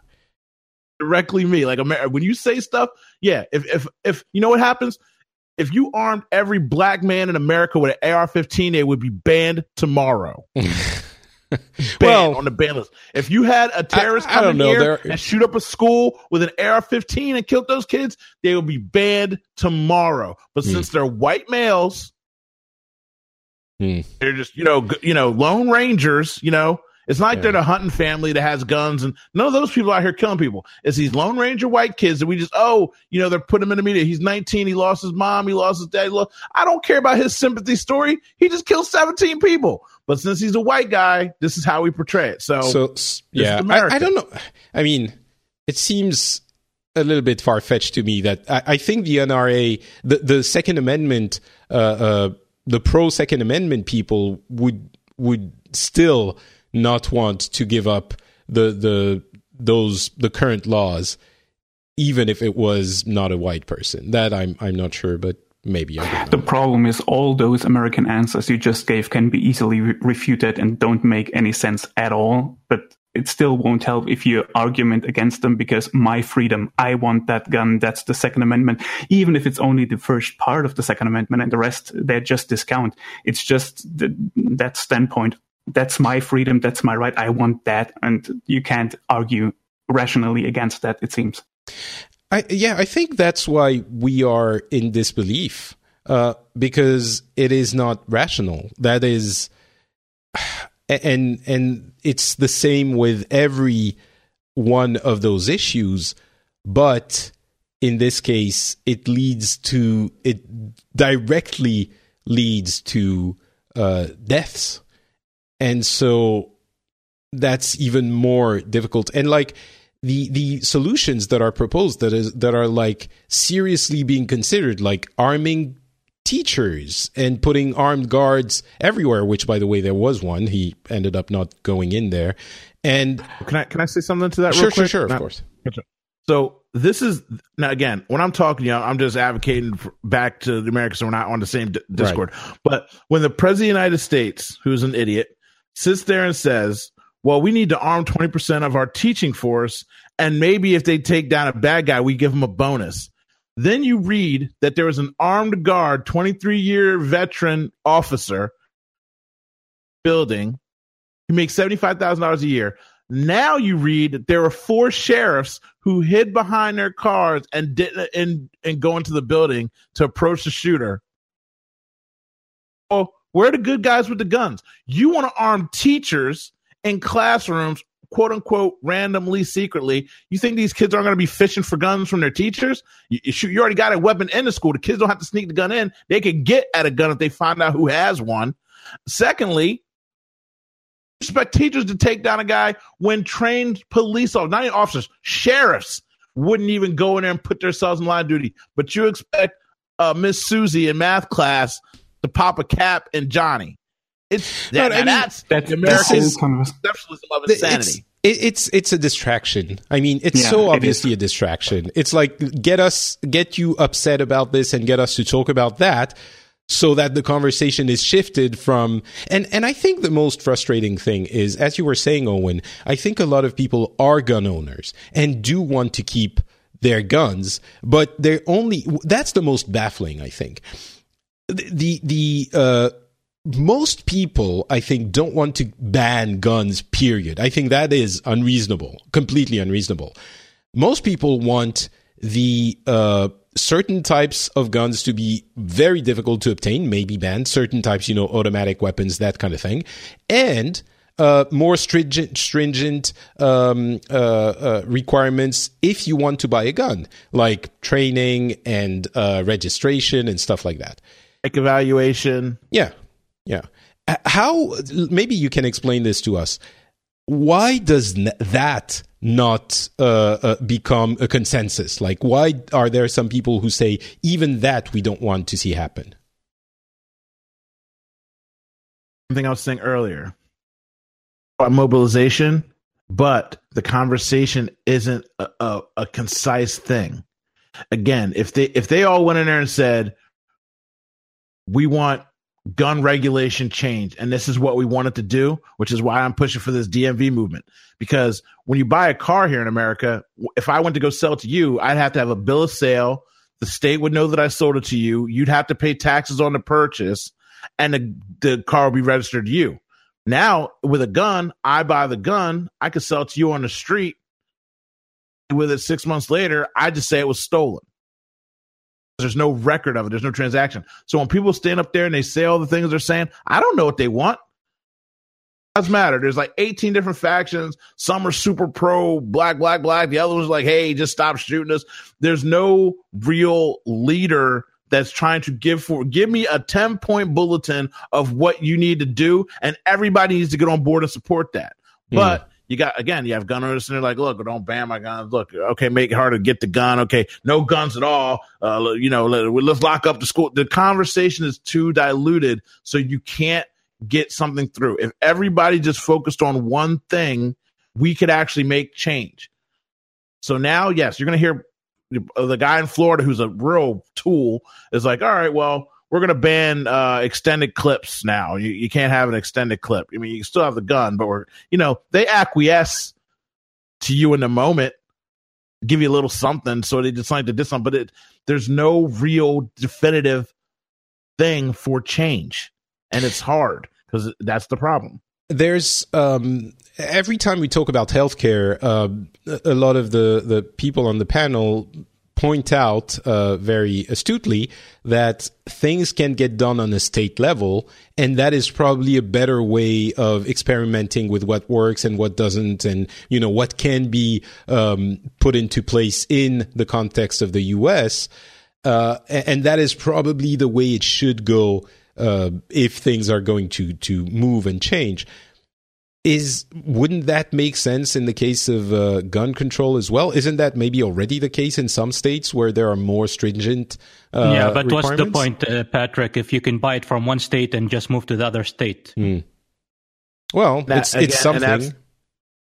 directly me. Like America, when you say stuff, yeah. If if if you know what happens. If you armed every black man in America with an A R fifteen, they would be banned tomorrow. banned well, on the ban list. If you had a terrorist I, I come in know, here they're... and shoot up a school with an A R fifteen and killed those kids, they would be banned tomorrow. But mm. since they're white males, mm. they're just, you know, you know, Lone Rangers, you know. It's not like yeah. they're the hunting family that has guns, and none of those people out here killing people. It's these Lone Ranger white kids that we just, oh, you know, they're putting him in the media. He's nineteen. He lost his mom. He lost his dad. Lost... I don't care about his sympathy story. He just killed seventeen people. But since he's a white guy, this is how we portray it. So, so yeah, I, I don't know. I mean, it seems a little bit far-fetched to me that I, I think the N R A, the, the Second Amendment, uh, uh, the pro-Second Amendment people would would still not want to give up the the those the current laws, even if it was not a white person. That I'm I'm not sure, but maybe I don't know. The problem is all those American answers you just gave can be easily re- refuted and don't make any sense at all. But it still won't help if you argument against them, because my freedom, I want that gun, that's the Second Amendment. Even if it's only the first part of the Second Amendment and the rest, they're just discount. It's just the, that standpoint. That's my freedom. That's my right. I want that. And you can't argue rationally against that, it seems. I, yeah, I think that's why we are in disbelief, uh, because it is not rational. That is, and and it's the same with every one of those issues. But in this case, it leads to, it directly leads to uh, deaths. And so that's even more difficult. And like the the solutions that are proposed that is that are like seriously being considered, like arming teachers and putting armed guards everywhere, which, by the way, there was one. He ended up not going in there. And can I can I say something to that? Sure, real quick? sure, sure, now, of course. So this is now again when I'm talking, you know, I'm just advocating for, back to the Americans. So we're not on the same d- Discord. Right. But when the president of the United States, who's an idiot, sits there and says, "Well, we need to arm twenty percent of our teaching force, and maybe if they take down a bad guy, we give them a bonus." Then you read that there was an armed guard, twenty-three-year veteran officer building. He makes seventy-five thousand dollars a year. Now you read that there were four sheriffs who hid behind their cars and didn't and, and go into the building to approach the shooter. Oh, where are the good guys with the guns? You want to arm teachers in classrooms, quote unquote, randomly, secretly. You think these kids aren't going to be fishing for guns from their teachers? You, you already got a weapon in the school. The kids don't have to sneak the gun in. They can get at a gun if they find out who has one. Secondly, expect teachers to take down a guy when trained police officers, not even officers, sheriffs wouldn't even go in there and put themselves in line of duty. But you expect uh, Miss Susie in math class to pop a cap and Johnny. It's that, no, I mean, that's that's American exceptionalism of insanity. It's, it's it's a distraction. I mean, it's yeah, so obviously it a distraction. It's like get us get you upset about this and get us to talk about that, so that the conversation is shifted from, and, and I think the most frustrating thing is, as you were saying, Owen, I think a lot of people are gun owners and do want to keep their guns, but they're only, that's the most baffling, I think. The, the, uh, most people, I think, don't want to ban guns, period. I think that is unreasonable, completely unreasonable. Most people want the, uh, certain types of guns to be very difficult to obtain, maybe banned, certain types, you know, automatic weapons, that kind of thing, and uh, more stringent, stringent um, uh, uh, requirements if you want to buy a gun, like training and uh, registration and stuff like that. Like evaluation. Yeah, yeah. How, maybe you can explain this to us. Why does that not uh, uh, become a consensus? Like, why are there some people who say even that we don't want to see happen? Something I was saying earlier about mobilization, but the conversation isn't a, a, a concise thing. Again, if they if they all went in there and said, "We want gun regulation change, and this is what we wanted to do," which is why I'm pushing for this D M V movement. Because when you buy a car here in America, if I went to go sell it to you, I'd have to have a bill of sale. The state would know that I sold it to you. You'd have to pay taxes on the purchase, and the, the car will be registered to you. Now, with a gun, I buy the gun. I could sell it to you on the street. With it six months later, I just say it was stolen. There's no record of it. There's no transaction. So when people stand up there and they say all the things they're saying, I don't know what they want. It doesn't matter. There's like eighteen different factions. Some are super pro, black, black, black. The other one's like, hey, just stop shooting us. There's no real leader that's trying to give for, give me a ten-point bulletin of what you need to do, and everybody needs to get on board and support that. Mm. But you got, again, you have gun owners, and they're like, look, don't ban my guns. Look, okay, make it harder to get the gun. Okay, no guns at all. Uh, you know, let, let's lock up the school. The conversation is too diluted, so you can't get something through. If everybody just focused on one thing, we could actually make change. So now, yes, you're going to hear the guy in Florida who's a real tool is like, all right, well, we're going to ban uh, extended clips now. You, you can't have an extended clip. I mean, you still have the gun, but we're, you know, they acquiesce to you in the moment, give you a little something, so they decide to do something. But it, there's no real definitive thing for change, and it's hard because that's the problem. There's um, every time we talk about healthcare, uh, a lot of the, the people on the panel point out uh, very astutely that things can get done on a state level, and that is probably a better way of experimenting with what works and what doesn't, and, you know, what can be um, put into place in the context of the U S. Uh, and that is probably the way it should go uh, if things are going to, to move and change. is wouldn't that make sense in the case of uh, gun control as well? Isn't that maybe already the case in some states where there are more stringent uh, yeah, but what's the point, uh, Patrick, if you can buy it from one state and just move to the other state? Mm. Well, that, it's, again, it's something.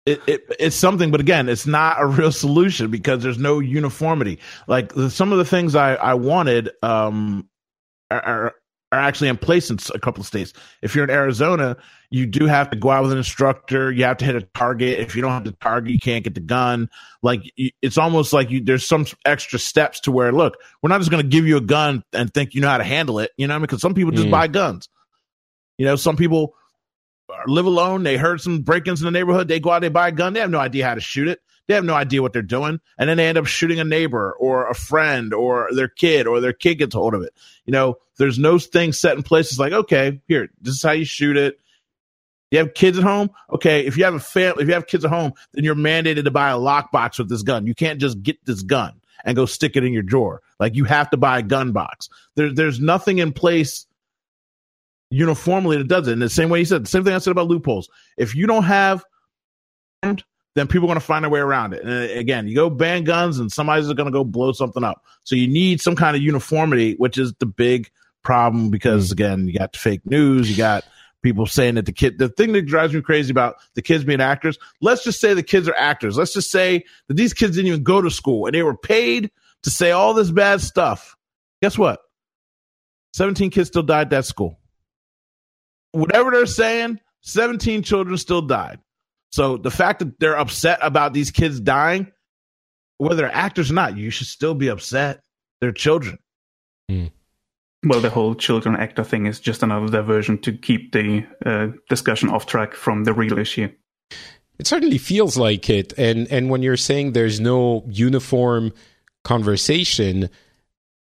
It, it, it's something, but again, it's not a real solution because there's no uniformity. Like some of the things I, I wanted um, are, are are actually in place in a couple of states. If you're in Arizona, you do have to go out with an instructor. You have to hit a target. If you don't have the target, you can't get the gun. Like it's almost like you, there's some extra steps to where, look, we're not just going to give you a gun and think you know how to handle it. You know what I mean? Because some people just mm. buy guns. You know, some people live alone. They heard some break-ins in the neighborhood. They go out, they buy a gun. They have no idea how to shoot it. They have no idea what they're doing. And then they end up shooting a neighbor or a friend or their kid, or their kid gets hold of it. You know, there's no thing set in place. It's like, okay, here, this is how you shoot it. You have kids at home? Okay, if you have a family, if you have kids at home, then you're mandated to buy a lockbox with this gun. You can't just get this gun and go stick it in your drawer. Like you have to buy a gun box. There, there's nothing in place uniformly that does it. In the same way he said, the same thing I said about loopholes. If you don't have, then people are going to find a way around it. And again, you go ban guns and somebody's going to go blow something up. So you need some kind of uniformity, which is the big problem because, again, you got fake news. You got people saying that the kid, the thing that drives me crazy about the kids being actors, let's just say the kids are actors. Let's just say that these kids didn't even go to school and they were paid to say all this bad stuff. Guess what? seventeen kids still died at that school. Whatever they're saying, seventeen children still died. So the fact that they're upset about these kids dying, whether they're actors or not, you should still be upset. They're children. Mm. Well, the whole children actor thing is just another diversion to keep the uh, discussion off track from the real issue. It certainly feels like it. And, and when you're saying there's no uniform conversation,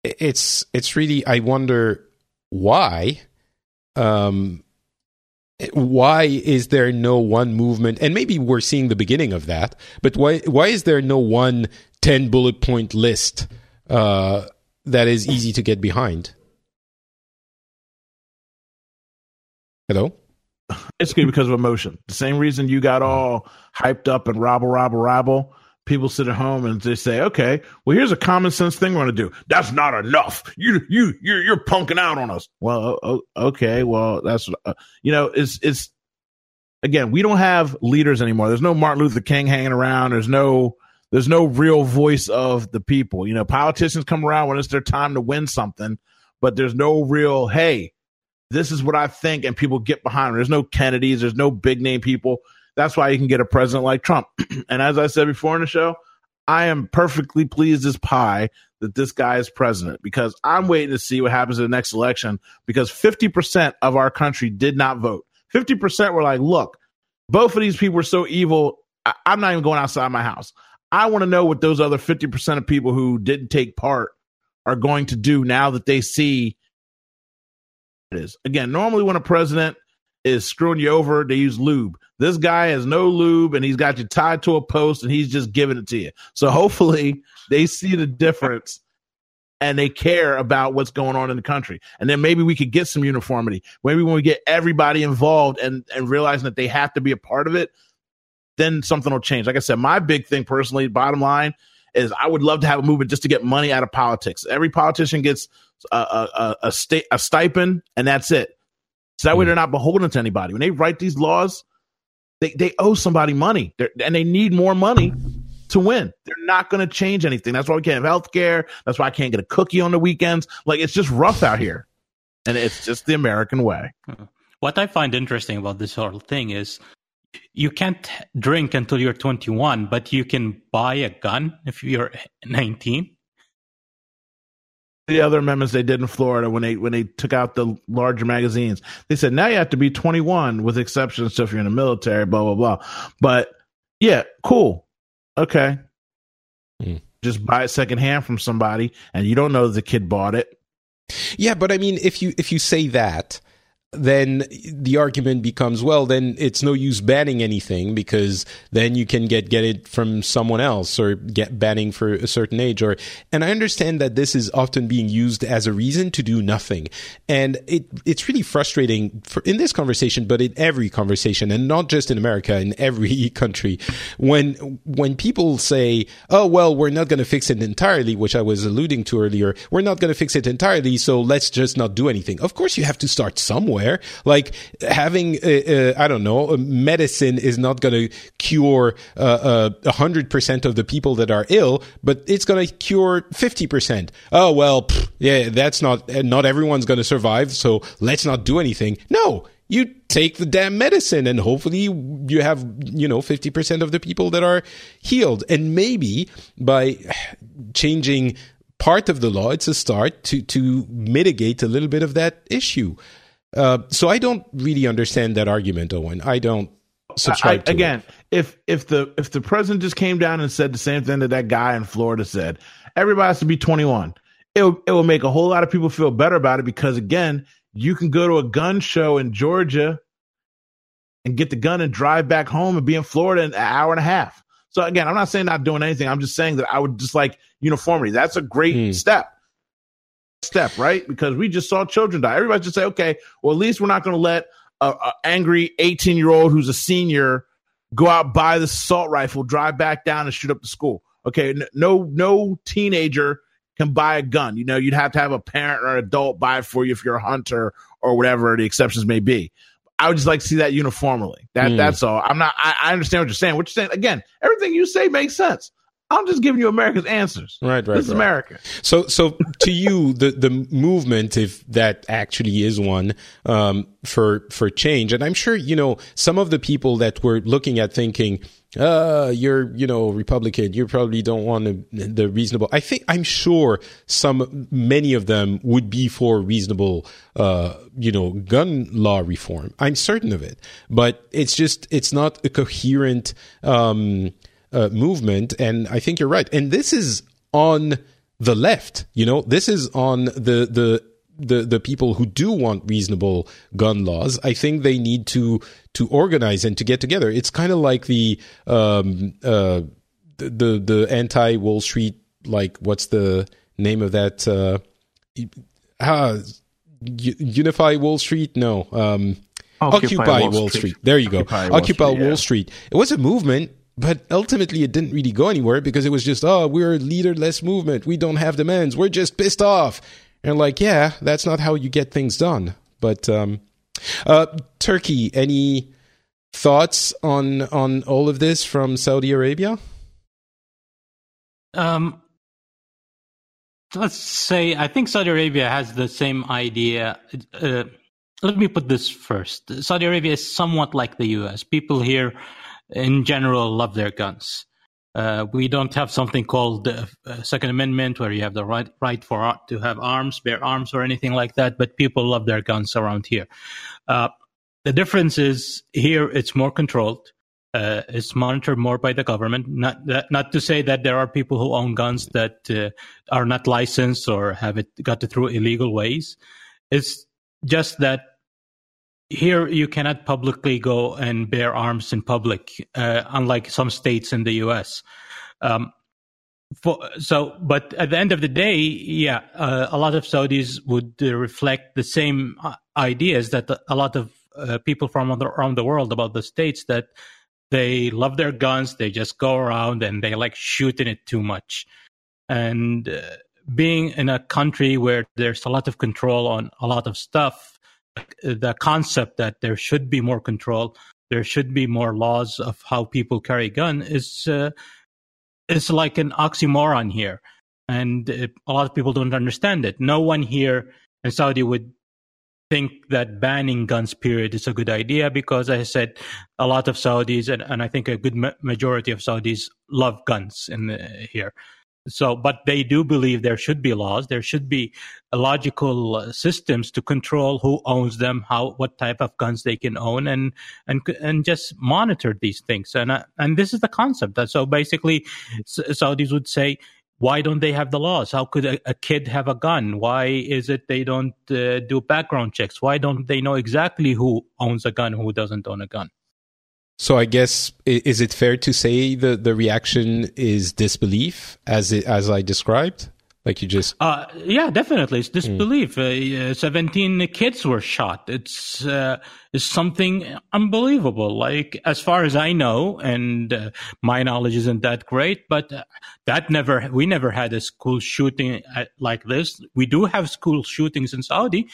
it's, it's really, I wonder why. Um, why is there no one movement? And maybe we're seeing the beginning of that, but why why is there no one ten bullet point list uh, that is easy to get behind? Hello? It's good because of emotion. The same reason you got all hyped up and rabble, rabble, rabble. People sit at home and they say, okay, well, here's a common sense thing we're going to do. That's not enough. You, you, you're, you're punking out on us. Well, okay. Well, that's, uh, you know, it's, it's, again, we don't have leaders anymore. There's no Martin Luther King hanging around. There's no, there's no real voice of the people. You know, politicians come around when it's their time to win something, but there's no real, hey, this is what I think. And people get behind it. There's no Kennedys. There's no big name people. That's why you can get a president like Trump. And as I said before in the show, I am perfectly pleased as pie that this guy is president because I'm waiting to see what happens in the next election because fifty percent of our country did not vote. fifty percent were like, look, both of these people are so evil, I- I'm not even going outside my house. I want to know what those other fifty percent of people who didn't take part are going to do now that they see it is. Again, normally when a president is screwing you over, they use lube. This guy has no lube, and he's got you tied to a post, and he's just giving it to you. So hopefully they see the difference, and they care about what's going on in the country. And then maybe we could get some uniformity. Maybe when we get everybody involved and, and realizing that they have to be a part of it, then something will change. Like I said, my big thing personally, bottom line, is I would love to have a movement just to get money out of politics. Every politician gets a, a, a, sta- a stipend, and that's it. So that way they're not beholden to anybody. When they write these laws, they, they owe somebody money, they're, and they need more money to win. They're not going to change anything. That's why we can't have health care. That's why I can't get a cookie on the weekends. Like, it's just rough out here, and it's just the American way. What I find interesting about this whole thing is you can't drink until you're twenty-one, but you can buy a gun if you're nineteen. The other amendments they did in Florida when they when they took out the larger magazines, they said now you have to be twenty-one with exceptions to if you're in the military, blah blah blah. But yeah, cool, okay, mm. just buy it secondhand from somebody, and you don't know the kid bought it. Yeah, but I mean, if you if you say that, then the argument becomes, well, then it's no use banning anything because then you can get, get it from someone else, or get banning for a certain age. Or, and I understand that this is often being used as a reason to do nothing. And it it's really frustrating for, in this conversation, but in every conversation, and not just in America, in every country, when when people say, oh, well, we're not going to fix it entirely, which I was alluding to earlier, we're not going to fix it entirely, so let's just not do anything. Of course, you have to start somewhere. Like having, uh, uh, I don't know, medicine is not going to cure uh, uh, one hundred percent of the people that are ill, but it's going to cure fifty percent. Oh, well, pff, yeah, that's not, not everyone's going to survive, so let's not do anything. No, you take the damn medicine and hopefully you have, you know, fifty percent of the people that are healed. And maybe by changing part of the law, it's a start to, to mitigate a little bit of that issue. Uh, so I don't really understand that argument, Owen. I don't subscribe I, to again, it. Again, if if the if the president just came down and said the same thing that that guy in Florida said, everybody has to be twenty-one. It will, it will make a whole lot of people feel better about it because, again, you can go to a gun show in Georgia and get the gun and drive back home and be in Florida in an hour and a half. So, again, I'm not saying not doing anything. I'm just saying that I would just like uniformity. That's a great mm. step. step right because we just saw children die. Everybody just say, okay, well, at least we're not going to let a, a angry eighteen year old who's a senior go out, buy the assault rifle, drive back down and shoot up the school. Okay, no no teenager can buy a gun. You know, you'd have to have a parent or an adult buy it for you if you're a hunter or whatever the exceptions may be. I would just like to see that uniformly. That mm. that's all. I'm not I, I understand what you're saying. What you're saying, again, everything you say makes sense. I'm just giving you America's answers. Right, right. This is right. America. So, so to you, the, the movement, if that actually is one, um, for, for change. And I'm sure, you know, some of the people that were looking at thinking, uh, you're, you know, Republican, you probably don't want the, the reasonable. I think, I'm sure some, many of them would be for reasonable, uh, you know, gun law reform. I'm certain of it, but it's just, it's not a coherent, um, Uh, movement. And I think you're right. And this is on the left, you know, this is on the, the, the, the people who do want reasonable gun laws. I think they need to, to organize and to get together. It's kind of like the, um, uh, the, the, the anti Wall Street, like what's the name of that, uh, uh Unify Wall Street? No. Um, Occupy, Occupy Wall, Wall Street. Street. There you go. Occupy Wall, Occupy Street, Wall yeah. Street. It was a movement. But ultimately, it didn't really go anywhere because it was just, oh, we're a leaderless movement. We don't have demands. We're just pissed off. And like, yeah, that's not how you get things done. But um, uh, Turkey, any thoughts on on all of this from Saudi Arabia? Um, let's say I think Saudi Arabia has the same idea. Uh, let me put this first. Saudi Arabia is somewhat like the U S. People here in general love their guns. Uh, we don't have something called the uh, Second Amendment where you have the right right for uh, to have arms, bear arms or anything like that, but people love their guns around here. Uh, the difference is here it's more controlled. Uh, it's monitored more by the government. Not that, not to say that there are people who own guns that uh, are not licensed or have it got it through illegal ways. It's just that here, you cannot publicly go and bear arms in public, uh, unlike some states in the U S. Um, for, so, but at the end of the day, yeah, uh, a lot of Saudis would uh, reflect the same ideas that a lot of uh, people from around the world about the states, that they love their guns, they just go around and they like shooting it too much. And uh, being in a country where there's a lot of control on a lot of stuff, the concept that there should be more control, there should be more laws of how people carry a gun is uh, is like an oxymoron here. And it, a lot of people don't understand it. No one here in Saudi would think that banning guns, period, is a good idea because, as I said, a lot of Saudis, and, and I think a good ma- majority of Saudis love guns in the, here. So, but they do believe there should be laws. There should be logical uh, systems to control who owns them, how, what type of guns they can own, and and and just monitor these things. And uh, and this is the concept. So basically, S- Saudis would say, Why don't they have the laws? How could a, a kid have a gun? Why is it they don't uh, do background checks? Why don't they know exactly who owns a gun, who doesn't own a gun? So I guess, is it fair to say the, the reaction is disbelief, as it, as I described? Like you just... Uh, yeah, definitely. It's disbelief. Mm. Uh, seventeen kids were shot. It's, uh, it's something unbelievable. Like, as far as I know, and uh, my knowledge isn't that great, but uh, that never, we never had a school shooting at, like this. We do have school shootings in Saudi,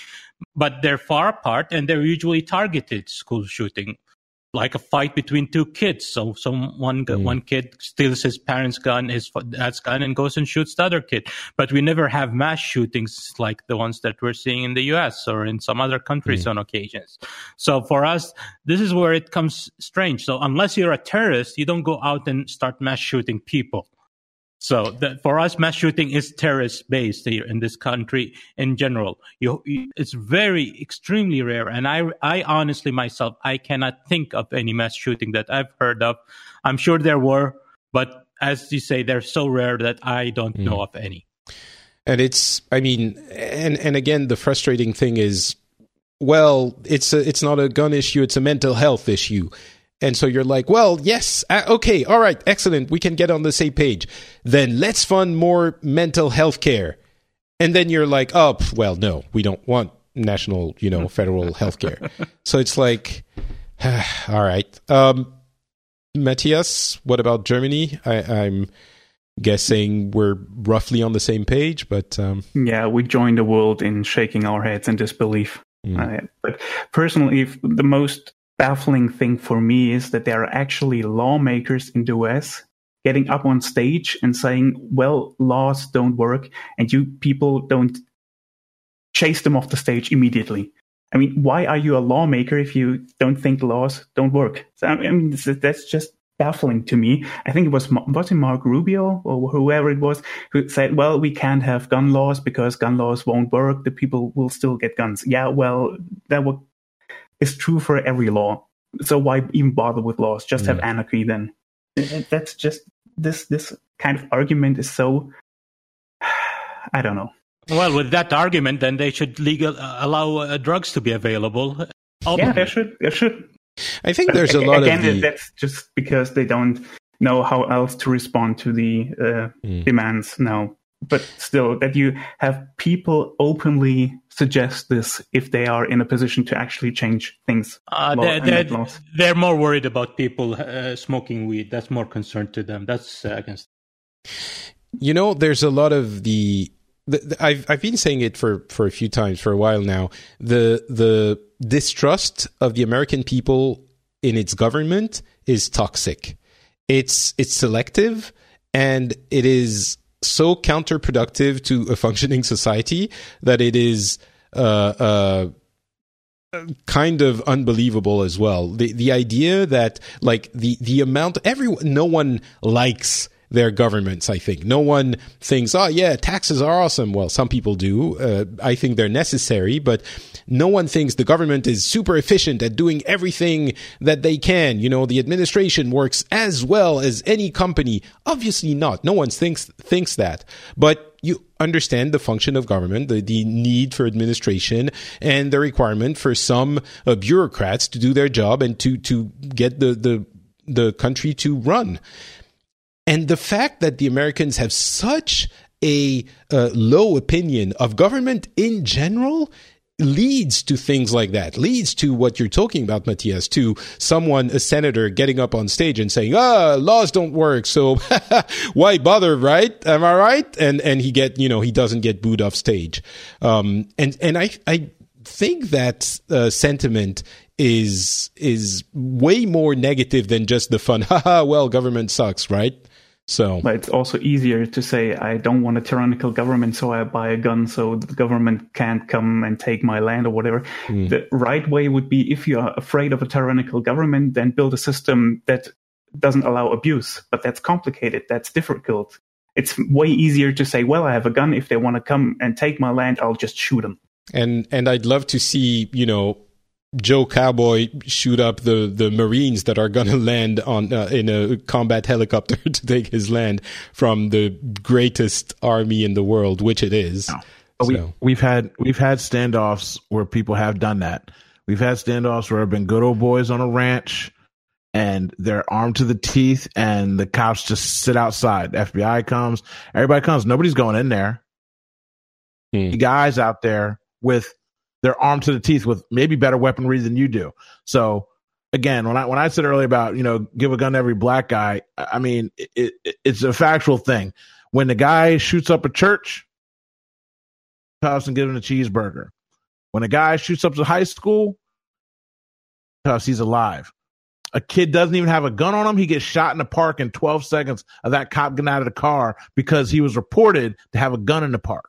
but they're far apart and they're usually targeted school shooting, like a fight between two kids. So someone, mm. one kid steals his parents' gun, his dad's gun, and goes and shoots the other kid. But we never have mass shootings like the ones that we're seeing in the U S or in some other countries mm. on occasions. So for us, this is where it comes strange. So unless you're a terrorist, you don't go out and start mass shooting people. So that, for us, mass shooting is terrorist-based here in this country in general. You, you, it's very, extremely rare. And I, I honestly myself, I cannot think of any mass shooting that I've heard of. I'm sure there were, but as you say, they're so rare that I don't mm. know of any. And it's, I mean, and, and again, the frustrating thing is, well, it's a, it's not a gun issue, it's a mental health issue. And so you're like, well, yes, uh, okay, all right, excellent. We can get on the same page. Then let's fund more mental health care. And then you're like, oh, well, no, we don't want national, you know, federal health care. So it's like, all right. Um, Matthias, what about Germany? I, I'm guessing we're roughly on the same page, but... Um, yeah, we joined the world in shaking our heads in disbelief. Mm. Uh, but personally, if the most... baffling thing for me is that there are actually lawmakers in the U S getting up on stage and saying, well, laws don't work and you people don't chase them off the stage immediately. I mean, why are you a lawmaker if you don't think laws don't work? So, I mean, that's just baffling to me. I think it was, was it Mark Rubio or whoever it was who said, well, we can't have gun laws because gun laws won't work. The people will still get guns. Yeah, well, that would... It's true for every law. So why even bother with laws? Just have mm. anarchy then. That's just, this this kind of argument is so, I don't know. Well, with that argument, then they should legal uh, allow uh, drugs to be available. Obviously. Yeah, they should. They should. I think there's a lot Again, of... Again, the... that's just because they don't know how else to respond to the uh, mm. demands now. But still, that you have people openly suggest this if they are in a position to actually change things. Uh, they're, they're, they're more worried about people uh, smoking weed. That's more concern to them. That's uh, against. You know, there's a lot of the, the, the. I've I've been saying it for for a few times for a while now. The the distrust of the American people in its government is toxic. It's it's selective, and it is. So counterproductive to a functioning society that it is uh, uh, kind of unbelievable as well. The the idea that like the the amount everyone no one likes their governments. I think no one thinks, oh yeah, taxes are awesome. Well, some people do. Uh, I think they're necessary, but no one thinks the government is super efficient at doing everything that they can. You know, the administration works as well as any company. Obviously not. No one thinks thinks that. But you understand the function of government, the, the need for administration, and the requirement for some uh, bureaucrats to do their job and to to get the the, the country to run. And the fact that the Americans have such a uh, low opinion of government in general leads to things like that, leads to what you're talking about, Matthias, to someone, a senator, getting up on stage and saying, ah, laws don't work, so why bother, right? Am I right? And and he get, you know, he doesn't get booed off stage. Um, and and I I think that uh, sentiment is is way more negative than just the fun, haha, well, government sucks, right? So, but it's also easier to say, I don't want a tyrannical government, so I buy a gun so the government can't come and take my land or whatever. Mm. The right way would be, if you are afraid of a tyrannical government, then build a system that doesn't allow abuse. But that's complicated. That's difficult. It's way easier to say, well, I have a gun. If they want to come and take my land, I'll just shoot them. And, and I'd love to see, you know, Joe Cowboy shoot up the, the Marines that are going to land on uh, in a combat helicopter to take his land from the greatest army in the world, which it is. No. So. We, we've had we've had standoffs where people have done that. We've had standoffs where have been good old boys on a ranch, and they're armed to the teeth, and the cops just sit outside. The F B I comes, everybody comes. Nobody's going in there. Hmm. The guys out there with they're armed to the teeth with maybe better weaponry than you do. So again, when I when I said earlier about, you know, give a gun to every black guy, I mean, it, it, it's a factual thing. When the guy shoots up a church, cuffs and give him a cheeseburger. When a guy shoots up to high school, cuffs, he's alive. A kid doesn't even have a gun on him. He gets shot in the park in twelve seconds of that cop getting out of the car because he was reported to have a gun in the park.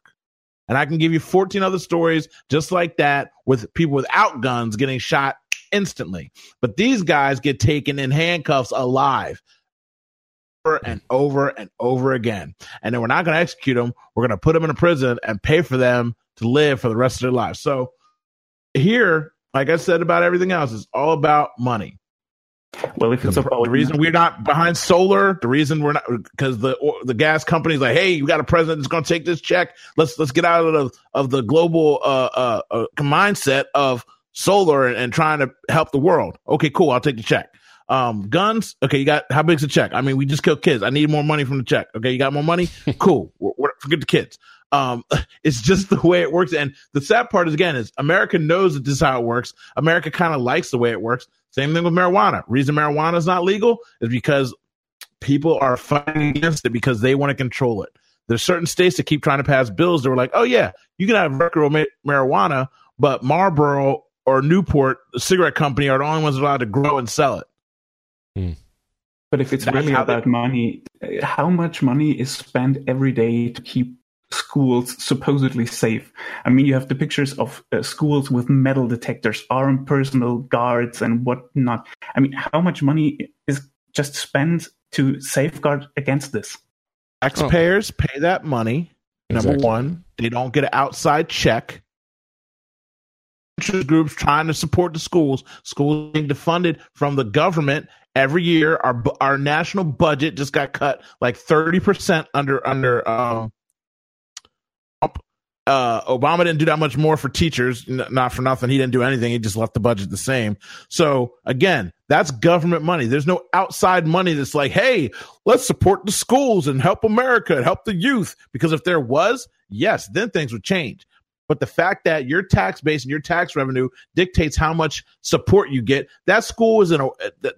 And I can give you fourteen other stories just like that with people without guns getting shot instantly. But these guys get taken in handcuffs alive over and over and over again. And then we're not going to execute them. We're going to put them in a prison and pay for them to live for the rest of their lives. So here, like I said about everything else, it's all about money. Well, if it's the, about the reason we're not behind solar, the reason we're not because the the gas company's like, hey, you got a president that's going to take this check. Let's let's get out of of the global uh, uh, mindset of solar and, and trying to help the world. Okay, cool. I'll take the check. Um, guns. Okay, you got how big's the check? I mean, we just killed kids. I need more money from the check. Okay, you got more money? Cool. We're, we're, forget the kids. Um, it's just the way it works. And the sad part is, again, is America knows that this is how it works. America kind of likes the way it works. Same thing with marijuana. Reason marijuana is not legal is because people are fighting against it because they want to control it. There's certain states that keep trying to pass bills that were like, oh, yeah, you can have recreational marijuana, but Marlboro or Newport, the cigarette company, are the only ones allowed to grow and sell it. Mm. But if it's That's really about they- money, how much money is spent every day to keep schools supposedly safe? I mean, you have the pictures of uh, schools with metal detectors, armed personal guards and whatnot. I mean, how much money is just spent to safeguard against this? Taxpayers oh. pay that money. Exactly. Number one, they don't get an outside check. Interest groups trying to support the schools. Schools being defunded from the government every year. Our our national budget just got cut like thirty percent under under um Uh, Obama didn't do that much more for teachers, n- not for nothing. He didn't do anything. He just left the budget the same. So again, that's government money. There's no outside money that's like, hey, let's support the schools and help America and help the youth. Because if there was, yes, then things would change. But the fact that your tax base and your tax revenue dictates how much support you get. That school was in a,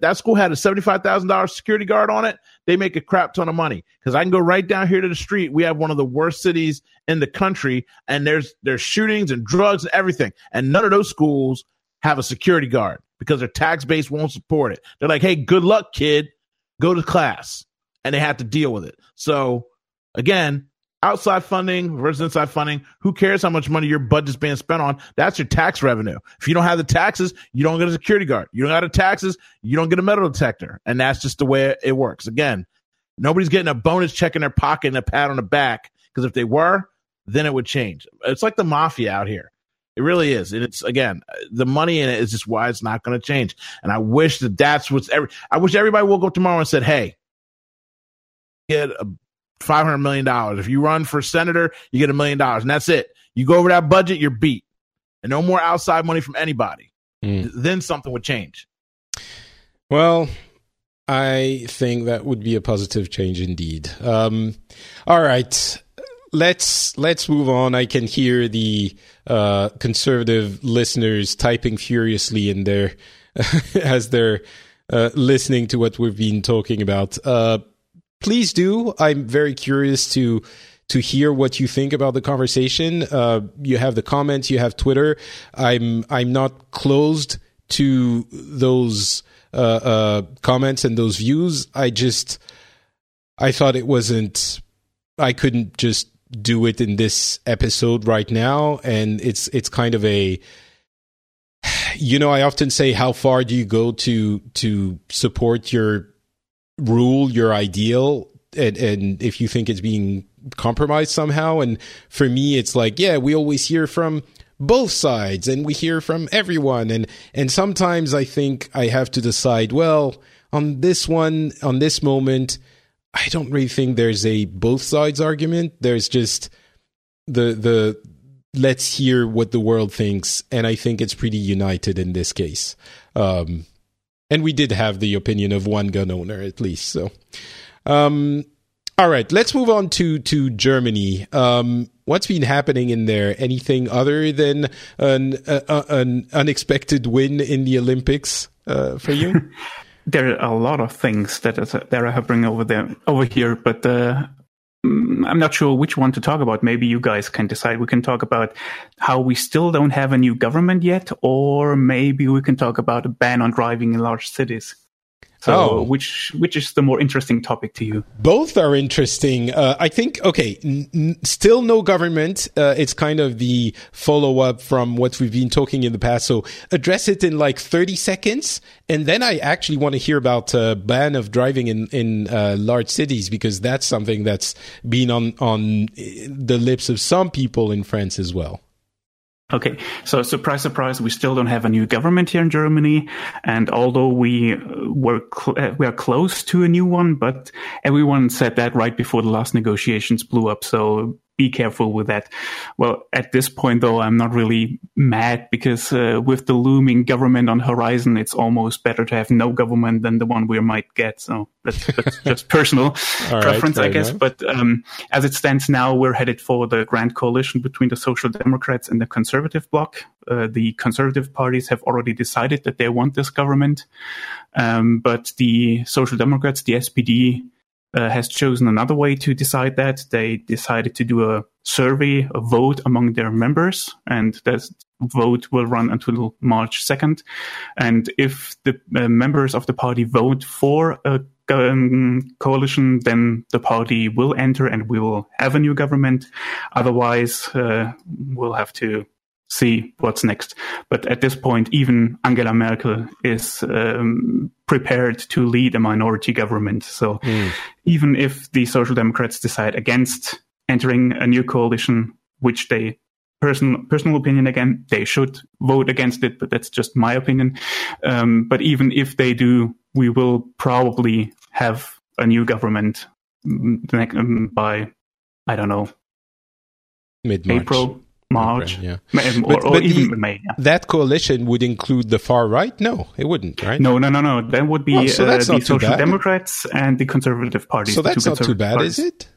that school had a seventy-five thousand dollars security guard on it. They make a crap ton of money because I can go right down here to the street. We have one of the worst cities in the country, and there's there's shootings and drugs and everything. And none of those schools have a security guard because their tax base won't support it. They're like, hey, good luck, kid. Go to class. And they have to deal with it. So again, outside funding versus inside funding. Who cares how much money your budget's being spent on? That's your tax revenue. If you don't have the taxes, you don't get a security guard. You don't have the taxes, you don't get a metal detector. And that's just the way it works. Again, nobody's getting a bonus check in their pocket and a pat on the back, because if they were, then it would change. It's like the mafia out here. It really is. And it's, again, the money in it is just why it's not going to change. And I wish that that's what's every. I wish everybody woke up tomorrow and said, hey, get a five hundred million dollars. If you run for senator, you get a million dollars, and that's it. You go over that budget, you're beat. And no more outside money from anybody. Mm. Then something would change. Well, I think that would be a positive change indeed. Um, all right. Let's let's move on. I can hear the uh, conservative listeners typing furiously in their as they're uh, listening to what we've been talking about. Uh Please do. I'm very curious to to hear what you think about the conversation. Uh, you have the comments. You have Twitter. I'm I'm not closed to those uh, uh, comments and those views. I just I thought it wasn't. I couldn't just do it in this episode right now, and it's it's kind of a. You know, I often say, how far do you go to to support your rule, your ideal, and, and if you think it's being compromised somehow. And for me, it's like, yeah, we always hear from both sides, and we hear from everyone. And, and sometimes I think I have to decide, well, on this one, on this moment, I don't really think there's a both sides argument. There's just the, the, let's hear what the world thinks. And I think it's pretty united in this case. Um, and we did have the opinion of one gun owner, at least. So, um, all right, let's move on to, to Germany. Um, what's been happening in there? Anything other than an, uh, an unexpected win in the Olympics, uh, for you? There are a lot of things that are happening over there, over here, but uh, I'm not sure which one to talk about. Maybe you guys can decide. We can talk about how we still don't have a new government yet, or maybe we can talk about a ban on driving in large cities. So, oh. which which is the more interesting topic to you? Both are interesting. Uh, I think, okay, n- n- still no government. Uh, it's kind of the follow-up from what we've been talking in the past. So address it in like thirty seconds. And then I actually want to hear about a ban of driving in, in uh, large cities, because that's something that's been on, on the lips of some people in France as well. Okay, so surprise, surprise, we still don't have a new government here in Germany. And although we were cl- we are close to a new one, but everyone said that right before the last negotiations blew up. So be careful with that. Well, at this point, though, I'm not really mad, because uh, with the looming government on horizon, it's almost better to have no government than the one we might get. So that's, that's just personal preference, right, I guess. Enough. But um, as it stands now, we're headed for the grand coalition between the Social Democrats and the Conservative bloc. Uh, the Conservative parties have already decided that they want this government. Um, but the Social Democrats, the S P D, Uh, has chosen another way to decide that. They decided to do a survey, a vote among their members, and that vote will run until March second. And if the uh, members of the party vote for a um, coalition, then the party will enter and we will have a new government. Otherwise, uh, we'll have to see what's next. But at this point, even Angela Merkel is um, prepared to lead a minority government. So mm. even if the Social Democrats decide against entering a new coalition, which they, personal personal opinion again, they should vote against it, but that's just my opinion. Um, but even if they do, we will probably have a new government by, I don't know, mid-March. April. March, yeah. or, but, or but even the, May. Yeah. That coalition would include the far right? No, it wouldn't, right? No, no, no, no. That would be oh, so uh, the Social Democrats and the Conservative Party. So that's not too bad, parties. Is it?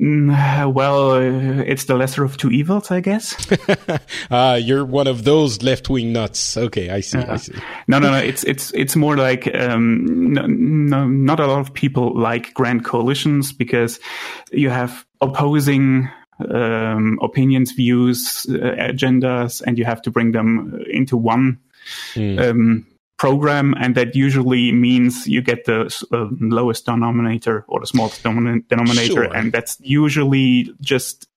Mm, well, uh, it's the lesser of two evils, I guess. uh, you're one of those left-wing nuts. Okay, I see, uh, I see. No, no, no. It's it's it's more like um, no, no, not a lot of people like grand coalitions, because you have opposing um opinions, views, uh, agendas, and you have to bring them into one mm. um program, and that usually means you get the uh, lowest denominator or the smallest domin- denominator sure. and that's usually just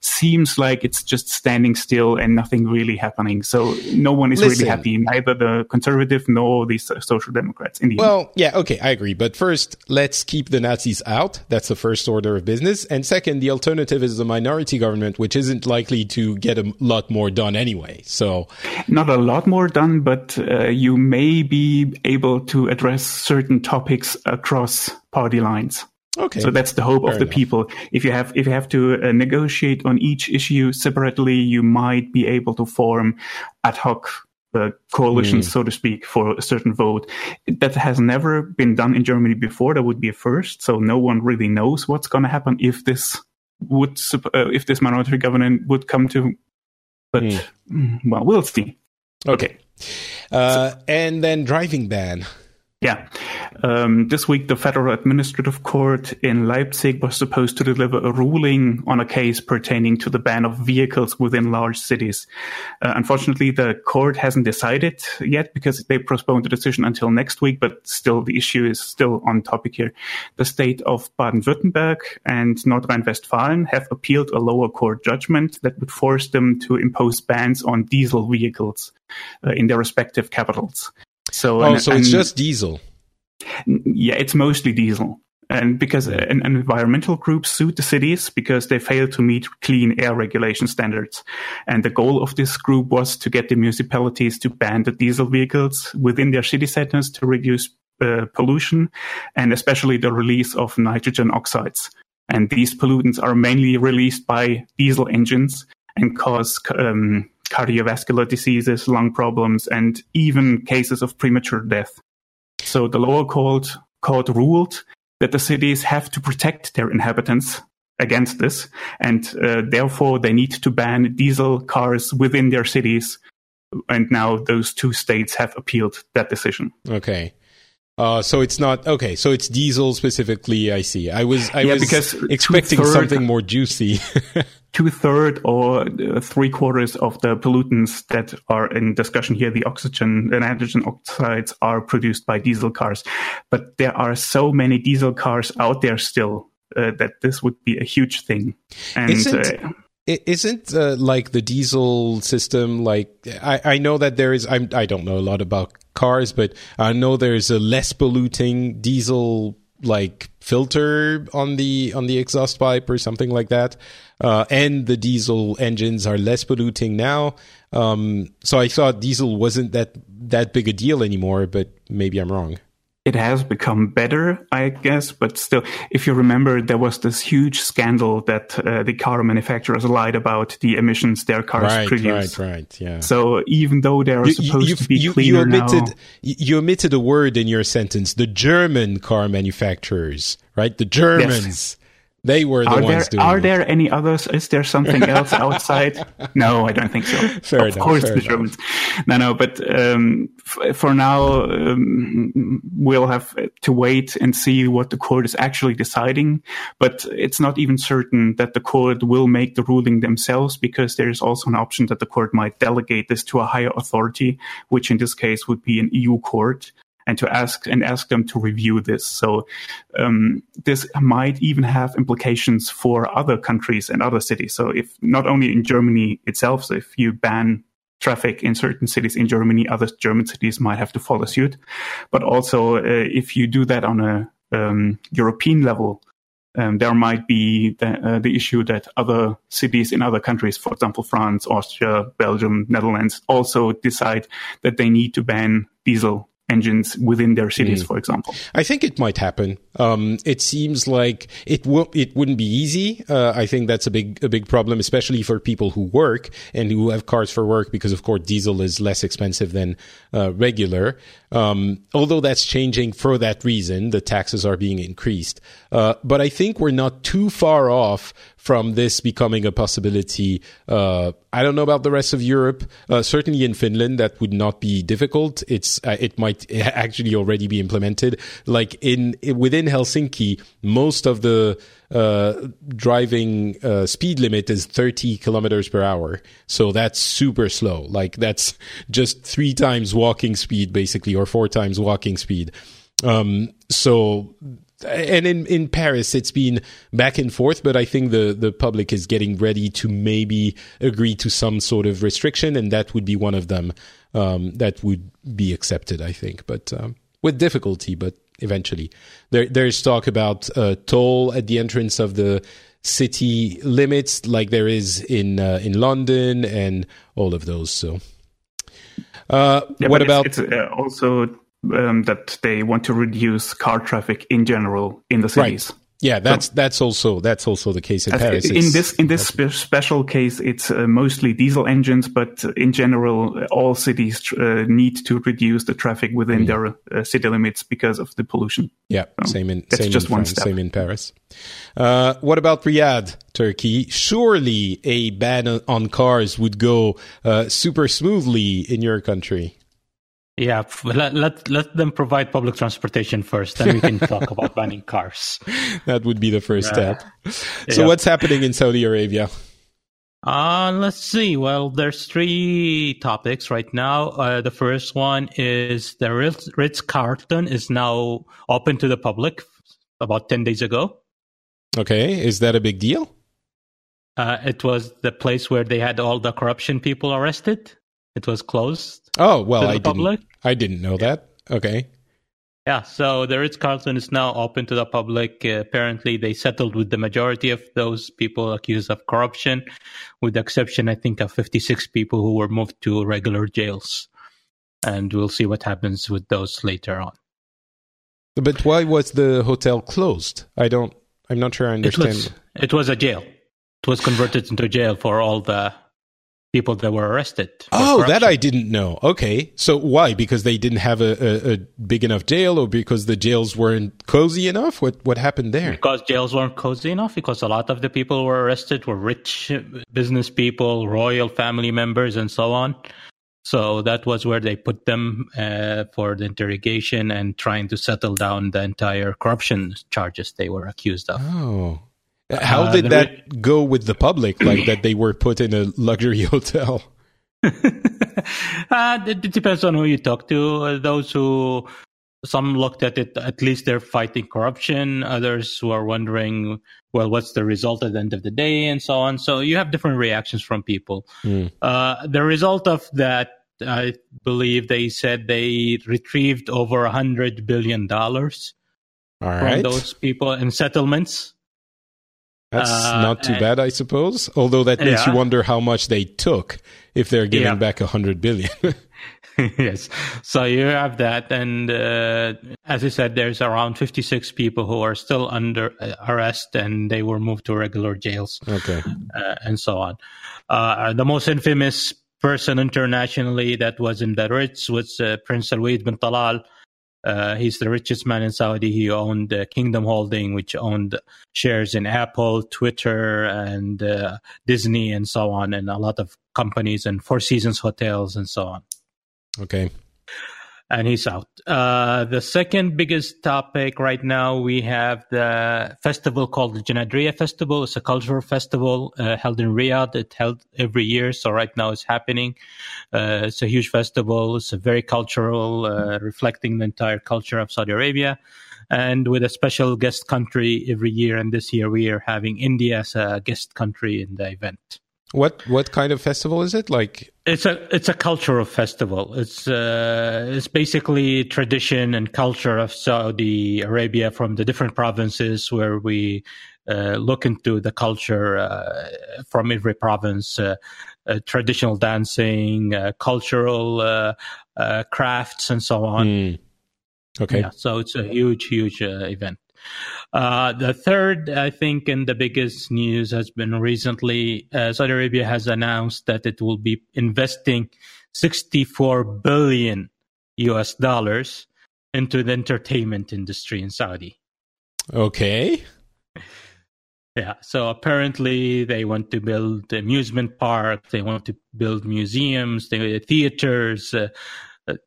seems like it's just standing still and nothing really happening. So no one is Listen. really happy, neither the Conservative nor the Social Democrats. In the well, end. yeah, okay, I agree. But first, let's keep the Nazis out. That's the first order of business. And second, the alternative is the minority government, which isn't likely to get a lot more done anyway. So not a lot more done, but uh, you may be able to address certain topics across party lines. Okay. So that's the hope Fair of the enough. people. If you have if you have to uh, negotiate on each issue separately, you might be able to form ad hoc uh, coalitions, mm. so to speak, for a certain vote. That has never been done in Germany before. That would be a first. So no one really knows what's going to happen if this would uh, if this minority government would come to. But mm. well, we'll see. Okay, uh, so, and then driving ban. Yeah. Um, this week, the Federal Administrative Court in Leipzig was supposed to deliver a ruling on a case pertaining to the ban of vehicles within large cities. Uh, unfortunately, the court hasn't decided yet, because they postponed the decision until next week, but still the issue is still on topic here. The state of Baden-Württemberg and North Rhine-Westphalia have appealed a lower court judgment that would force them to impose bans on diesel vehicles uh, in their respective capitals. So, oh, and, so it's and, just diesel. Yeah, it's mostly diesel. and because an, an environmental group sued the cities because they failed to meet clean air regulation standards. And the goal of this group was to get the municipalities to ban the diesel vehicles within their city centers to reduce uh, pollution, and especially the release of nitrogen oxides. And these pollutants are mainly released by diesel engines and cause um, cardiovascular diseases, lung problems, and even cases of premature death. So the lower court, court ruled that the cities have to protect their inhabitants against this, and uh, therefore they need to ban diesel cars within their cities. And now those two states have appealed that decision. Okay. Uh, so it's not okay. So it's diesel specifically. I see. I was I yeah, was expecting something more juicy. two third or three quarters of the pollutants that are in discussion here, the oxygen and nitrogen oxides, are produced by diesel cars. But there are so many diesel cars out there still uh, that this would be a huge thing. And Isn't- uh, Isn't uh, like the diesel system, like I, I know that there is, I'm, I don't know a lot about cars, but I know there's a less polluting diesel like filter on the on the exhaust pipe or something like that. Uh, and the diesel engines are less polluting now. Um, so I thought diesel wasn't that, that big a deal anymore, but maybe I'm wrong. It has become better, I guess, but still, if you remember, there was this huge scandal that uh, the car manufacturers lied about the emissions their cars right, produce. Right, right, yeah. So even though they are you, supposed you, to be you, cleaner you omitted, now... You omitted a word in your sentence, the German car manufacturers, right? The Germans. Yes. They were the are ones there, doing Are it. there any others? Is there something else outside? No, I don't think so. Fair of enough, course, fair the Germans. Enough. No, no, but um, f- for now, um, we'll have to wait and see what the court is actually deciding. But it's not even certain that the court will make the ruling themselves, because there is also an option that the court might delegate this to a higher authority, which in this case would be an E U court, and to ask and ask them to review this. So um, this might even have implications for other countries and other cities. So if not only in Germany itself, so if you ban traffic in certain cities in Germany, other German cities might have to follow suit. But also uh, if you do that on a um, European level, um, there might be the, uh, the issue that other cities in other countries, for example, France, Austria, Belgium, Netherlands, also decide that they need to ban diesel engines within their cities, mm. for example. I think it might happen. Um, it seems like it w- it wouldn't be easy. Uh, I think that's a big a big problem, especially for people who work and who have cars for work, because of course diesel is less expensive than uh, regular. Um, although that's changing for that reason, the taxes are being increased. Uh, but I think we're not too far off from this becoming a possibility. Uh, I don't know about the rest of Europe. Uh, certainly in Finland, that would not be difficult. It's uh, it might actually already be implemented. Like in within Helsinki, most of the uh, driving uh, speed limit is thirty kilometers per hour. So that's super slow. Like that's just three times walking speed, basically, or four times walking speed. Um, so... And in, in Paris, it's been back and forth, but I think the, the public is getting ready to maybe agree to some sort of restriction, and that would be one of them um, that would be accepted, I think, but um, with difficulty, but eventually. There, there's talk about uh, toll at the entrance of the city limits, like there is in uh, in London and all of those. So, uh, yeah, what about... It's, it's, uh, also... Um, that they want to reduce car traffic in general in the cities. Right. Yeah, that's so, that's also that's also the case in Paris. It, in this in this spe- special case, it's uh, mostly diesel engines, but in general, all cities tr- uh, need to reduce the traffic within mm-hmm. their uh, city limits because of the pollution. Yeah, so same in that's same just in one France, step. Same in Paris. Uh, what about Riyadh, Turkey? Surely a ban on cars would go uh, super smoothly in your country. Yeah, let, let let them provide public transportation first, then we can talk about banning cars. That would be the first uh, step. So yeah. What's happening in Saudi Arabia? Uh, let's see. Well, there's three topics right now. Uh, the first one is the Ritz, Ritz-Carlton is now open to the public about ten days ago. Okay, is that a big deal? Uh, it was the place where they had all the corruption people arrested. It was closed. Oh well, I didn't. I didn't know that. Okay. Yeah, so the Ritz-Carlton is now open to the public. Uh, apparently, they settled with the majority of those people accused of corruption, with the exception, I think, of fifty-six people who were moved to regular jails. And we'll see what happens with those later on. But why was the hotel closed? I don't, I'm not sure I understand. It was, it was a jail. It was converted into a jail for all the people that were arrested. Oh, corruption. That I didn't know. Okay. So why? Because they didn't have a, a, a big enough jail, or because the jails weren't cozy enough? What what happened there? Because jails weren't cozy enough, because a lot of the people who were arrested were rich business people, royal family members, and so on. So that was where they put them uh, for the interrogation and trying to settle down the entire corruption charges they were accused of. Oh. How did uh, that re- go with the public, like that they were put in a luxury hotel? uh, it, it depends on who you talk to. Uh, those who, some looked at it, at least they're fighting corruption. Others who are wondering, well, what's the result at the end of the day, and so on. So you have different reactions from people. Mm. Uh, the result of that, I believe they said they retrieved over one hundred billion dollars All from right. those people in settlements. That's uh, not too and, bad, I suppose. Although that makes yeah. you wonder how much they took if they're giving yeah. back one hundred billion dollars Yes. So you have that. And uh, as I said, there's around fifty-six people who are still under arrest, and they were moved to regular jails. Okay. Uh, and so on. Uh, the most infamous person internationally that was in the Ritz was uh, Prince Alwaleed bin Talal. Uh, he's the richest man in Saudi. He owned uh, Kingdom Holding, which owned shares in Apple, Twitter, and uh, Disney, and so on, and a lot of companies, and Four Seasons Hotels, and so on. Okay. And he's out. Uh, the second biggest topic right now, we have the festival called the Janadria Festival. It's a cultural festival uh, held in Riyadh. It's held every year, so right now it's happening. Uh, it's a huge festival. It's a very cultural, uh, reflecting the entire culture of Saudi Arabia, and with a special guest country every year. And this year we are having India as a guest country in the event. What what kind of festival is it? Like it's a it's a cultural festival. It's uh, it's basically tradition and culture of Saudi Arabia from the different provinces, where we uh, look into the culture uh, from every province, uh, uh, traditional dancing, uh, cultural uh, uh, crafts, and so on. Mm. Okay, yeah, so it's a huge huge uh, event. Uh, the third, I think, and the biggest news has been recently, uh, Saudi Arabia has announced that it will be investing sixty-four billion U S dollars into the entertainment industry in Saudi. Okay. Yeah, so apparently they want to build amusement parks, they want to build museums, they, theaters. Uh,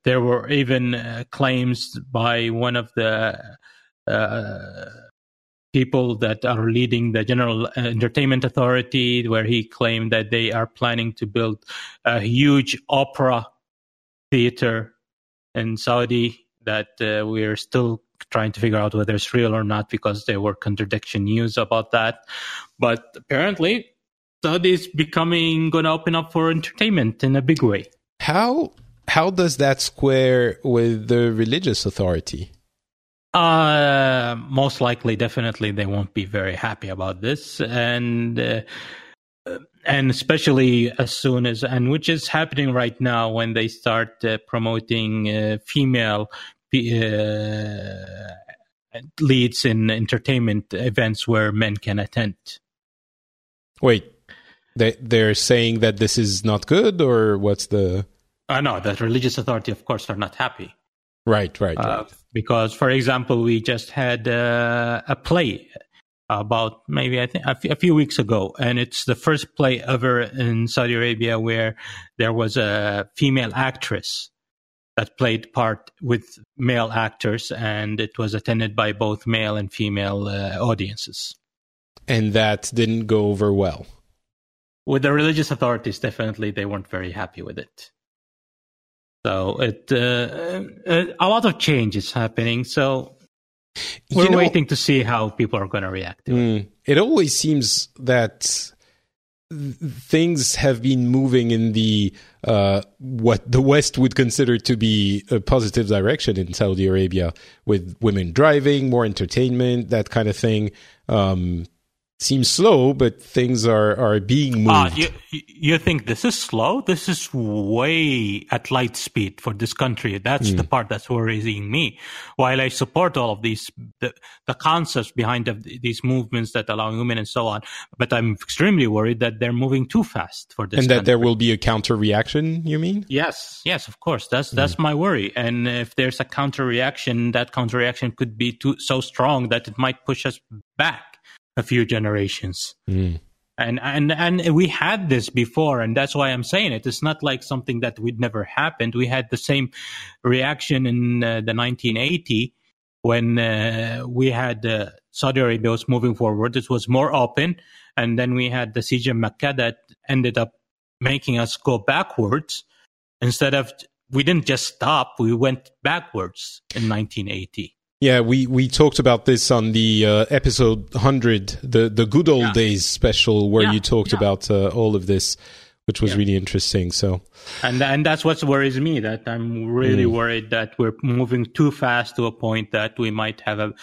there were even uh, claims by one of the Uh, people that are leading the General Entertainment Authority, where he claimed that they are planning to build a huge opera theater in Saudi, that uh, we are still trying to figure out whether it's real or not, because there were contradiction news about that. But apparently, Saudi is becoming going to open up for entertainment in a big way. How how does that square with the religious authority? Uh, most likely, definitely, they won't be very happy about this, and uh, and especially as soon as, and which is happening right now, when they start uh, promoting uh, female uh, leads in entertainment events where men can attend. Wait, they they're saying that this is not good, or what's the? Uh, no, the religious authority, of course, are not happy. Right, right, right. Uh, because, for example, we just had uh, a play about maybe I think a, f- a few weeks ago, and it's the first play ever in Saudi Arabia where there was a female actress that played part with male actors, and it was attended by both male and female uh, audiences. And that didn't go over well. With the religious authorities, definitely, they weren't very happy with it. So it uh, a lot of change is happening. So we're you know, waiting to see how people are going to react to mm, it. It always seems that things have been moving in the uh, what the West would consider to be a positive direction in Saudi Arabia, with women driving, more entertainment, that kind of thing. Um, seems slow, but things are, are being moved. Uh, you, you think this is slow? This is way at light speed for this country. That's mm. the part that's worrying me. While I support all of these, the, the concepts behind the, these movements that allow women and so on, but I'm extremely worried that they're moving too fast for this And that country. There will be a counter-reaction, you mean? Yes, yes, of course. That's that's mm. my worry. And if there's a counter-reaction, that counter-reaction could be too, so strong that it might push us back a few generations. Mm. And, and and we had this before, and that's why I'm saying it. It's not like something that would never happened. We had the same reaction in uh, the nineteen eighty when uh, we had uh, Saudi Arabia was moving forward. It was more open. And then we had the siege of Mecca that ended up making us go backwards. Instead of, we didn't just stop, we went backwards in nineteen eighty. Yeah, we, we talked about this on the uh, episode one hundred, the, the good old yeah. days special, where yeah, you talked yeah. about uh, all of this, which was yeah. really interesting. So, and and that's what worries me, that I'm really mm. worried that we're moving too fast to a point that we might have a,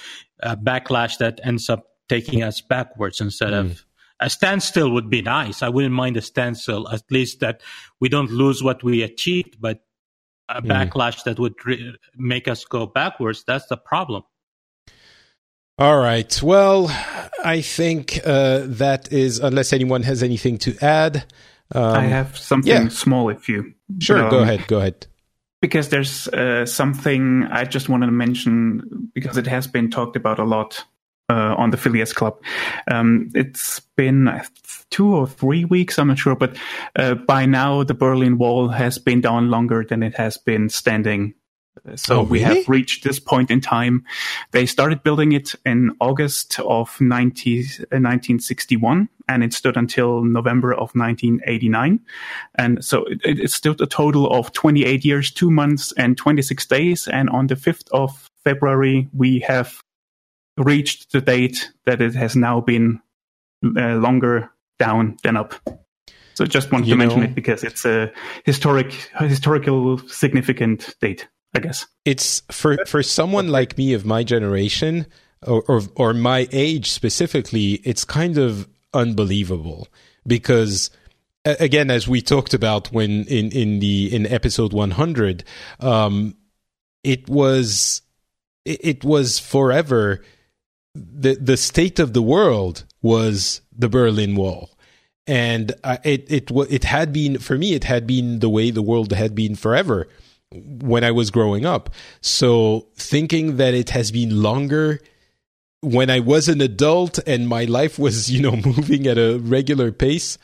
a backlash that ends up taking us backwards instead mm. of... A standstill would be nice. I wouldn't mind a standstill, at least that we don't lose what we achieved, but a backlash that would re- make us go backwards. That's the problem. All right. Well, I think uh, that is, unless anyone has anything to add. Um, I have something yeah. small if you... Sure, um, go ahead, go ahead. Because there's uh, something I just wanted to mention, because it has been talked about a lot uh, on the Phileas Club. Um, it's been two or three weeks, I'm not sure, but uh, by now the Berlin Wall has been down longer than it has been standing. So oh, really? We have reached this point in time. They started building it in August of nineteen sixty-one, and it stood until November of nineteen eighty-nine. And so it, it stood a total of twenty-eight years, two months, and twenty-six days. And on the fifth of February, we have reached the date that it has now been uh, longer down than up. So just wanted you to mention know, it because it's a historic, a historical significant date, I guess. It's for, for someone like me of my generation or, or, or my age specifically, it's kind of unbelievable because, again, as we talked about when in, in the, in episode one hundred, um, it was, it was forever. The, the state of the world was the Berlin Wall. And uh, it, it, it had been, for me, it had been the way the world had been forever when I was growing up. So thinking that it has been longer when I was an adult and my life was, you know, moving at a regular pace,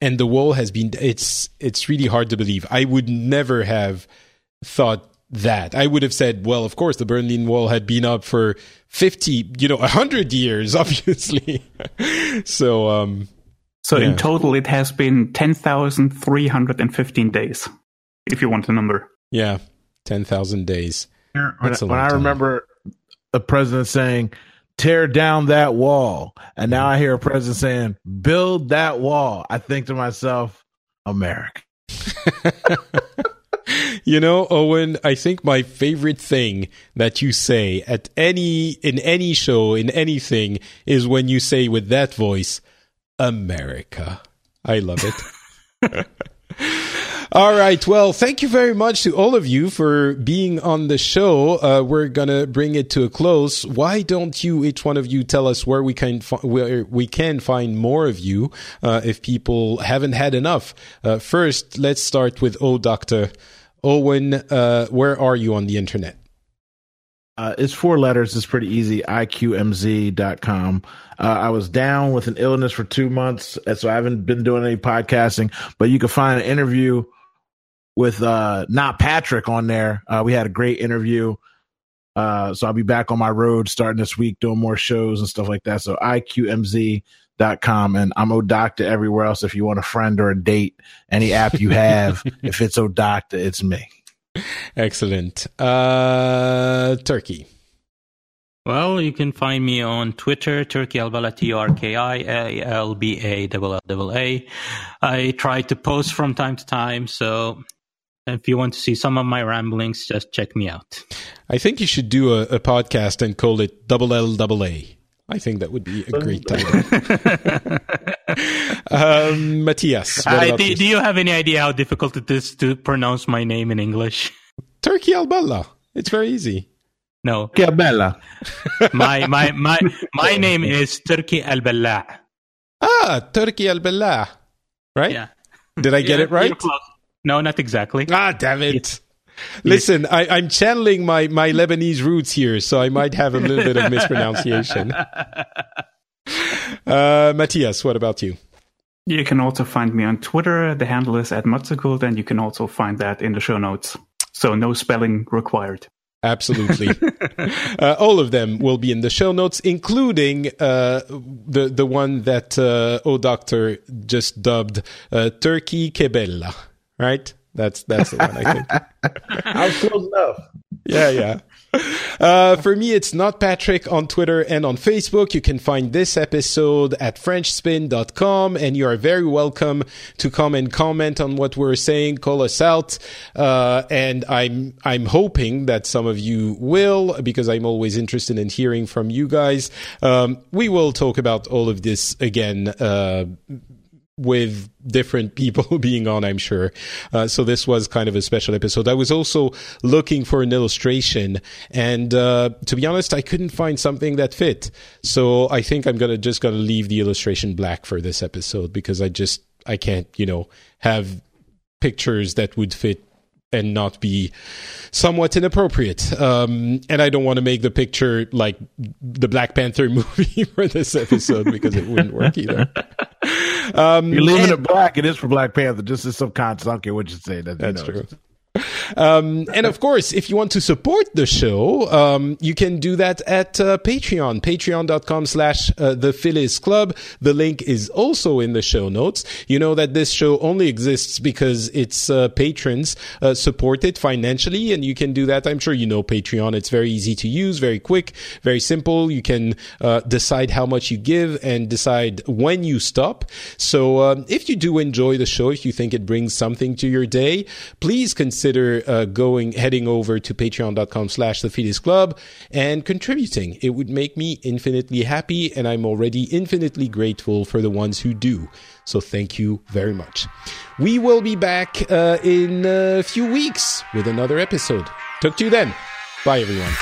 and the wall has been, it's, it's really hard to believe. I would never have thought that. I would have said, well, of course, the Berlin Wall had been up for fifty, you know, one hundred years, obviously. so, um, so yeah. In total, it has been ten thousand three hundred fifteen days, if you want the number. Yeah, ten thousand days. That's when when I remember the president saying, tear down that wall. And now I hear a president saying, build that wall. I think to myself, America. You know, Owen, I think my favorite thing that you say at any in any show, in anything, is when you say with that voice, America. I love it. All right. Well, thank you very much to all of you for being on the show. Uh, we're going to bring it to a close. Why don't you, each one of you, tell us where we can, fi- where we can find more of you uh, if people haven't had enough. Uh, first, let's start with Oh Doctor Owen. Uh, where are you on the internet? Uh, it's four letters. It's pretty easy. I Q M Z dot com. Uh, I was down with an illness for two months, so I haven't been doing any podcasting, but you can find an interview with uh NotPatrick on there. Uh we had a great interview. Uh so I'll be back on my road starting this week, doing more shows and stuff like that. So I Q M Z dot com, and I'm Odocta everywhere else. If you want a friend or a date, any app you have, if it's Odocta, it's me. Excellent. Uh Turki. Well, you can find me on Twitter, Turki Alballaa, T U R K I A L B A A A. I try to post from time to time, so if you want to see some of my ramblings, just check me out. I think you should do a, a podcast and call it Double L Double A. I think that would be a great title. um, Matthias, what about I, do, do you have any idea how difficult it is to pronounce my name in English? Turki Alballaa. It's very easy. No, Turki Alballaa. My my my my name is Turki Alballaa. Ah, Turki Alballaa, right? Yeah. Did I get yeah, it right? No, not exactly. Ah, damn it! It's, Listen, it's, I, I'm channeling my my Lebanese roots here, so I might have a little bit of mispronunciation. uh, Matthias, what about you? You can also find me on Twitter. The handle is at Mutzagold, and you can also find that in the show notes. So no spelling required. Absolutely. uh, all of them will be in the show notes, including uh, the, the one that uh, O Doctor just dubbed uh, Turki Kebella, right? That's that's the one, I think. I was close enough. Yeah, yeah. Uh, for me, it's NotPatrick on Twitter and on Facebook. You can find this episode at French Spin dot com, and you are very welcome to come and comment on what we're saying. Call us out, uh, and I'm I'm hoping that some of you will, because I'm always interested in hearing from you guys. Um, we will talk about all of this again. Uh, with different people being on, I'm sure. Uh, so this was kind of a special episode. I was also looking for an illustration, and uh, to be honest, I couldn't find something that fit. So I think I'm gonna just gonna leave the illustration black for this episode, because I just I can't, you know, have pictures that would fit and not be somewhat inappropriate. Um, and I don't want to make the picture like the Black Panther movie for this episode, because it wouldn't work either. Um, You're leaving it black. It is for Black Panther. Just as subconscious. I don't care what you say. That, that's you know, true. Um, and of course, if you want to support the show, um, you can do that at uh, Patreon, patreon.com slash the Phileas Club. The link is also in the show notes. You know that this show only exists because its uh, patrons uh, support it financially, and you can do that. I'm sure you know Patreon. It's very easy to use, very quick, very simple. You can uh, decide how much you give and decide when you stop. So um, if you do enjoy the show, if you think it brings something to your day, please consider Consider uh, going, heading over to patreon.com slash the Phileas Club and contributing. It would make me infinitely happy, and I'm already infinitely grateful for the ones who do. So thank you very much. We will be back uh, in a few weeks with another episode. Talk to you then. Bye, everyone.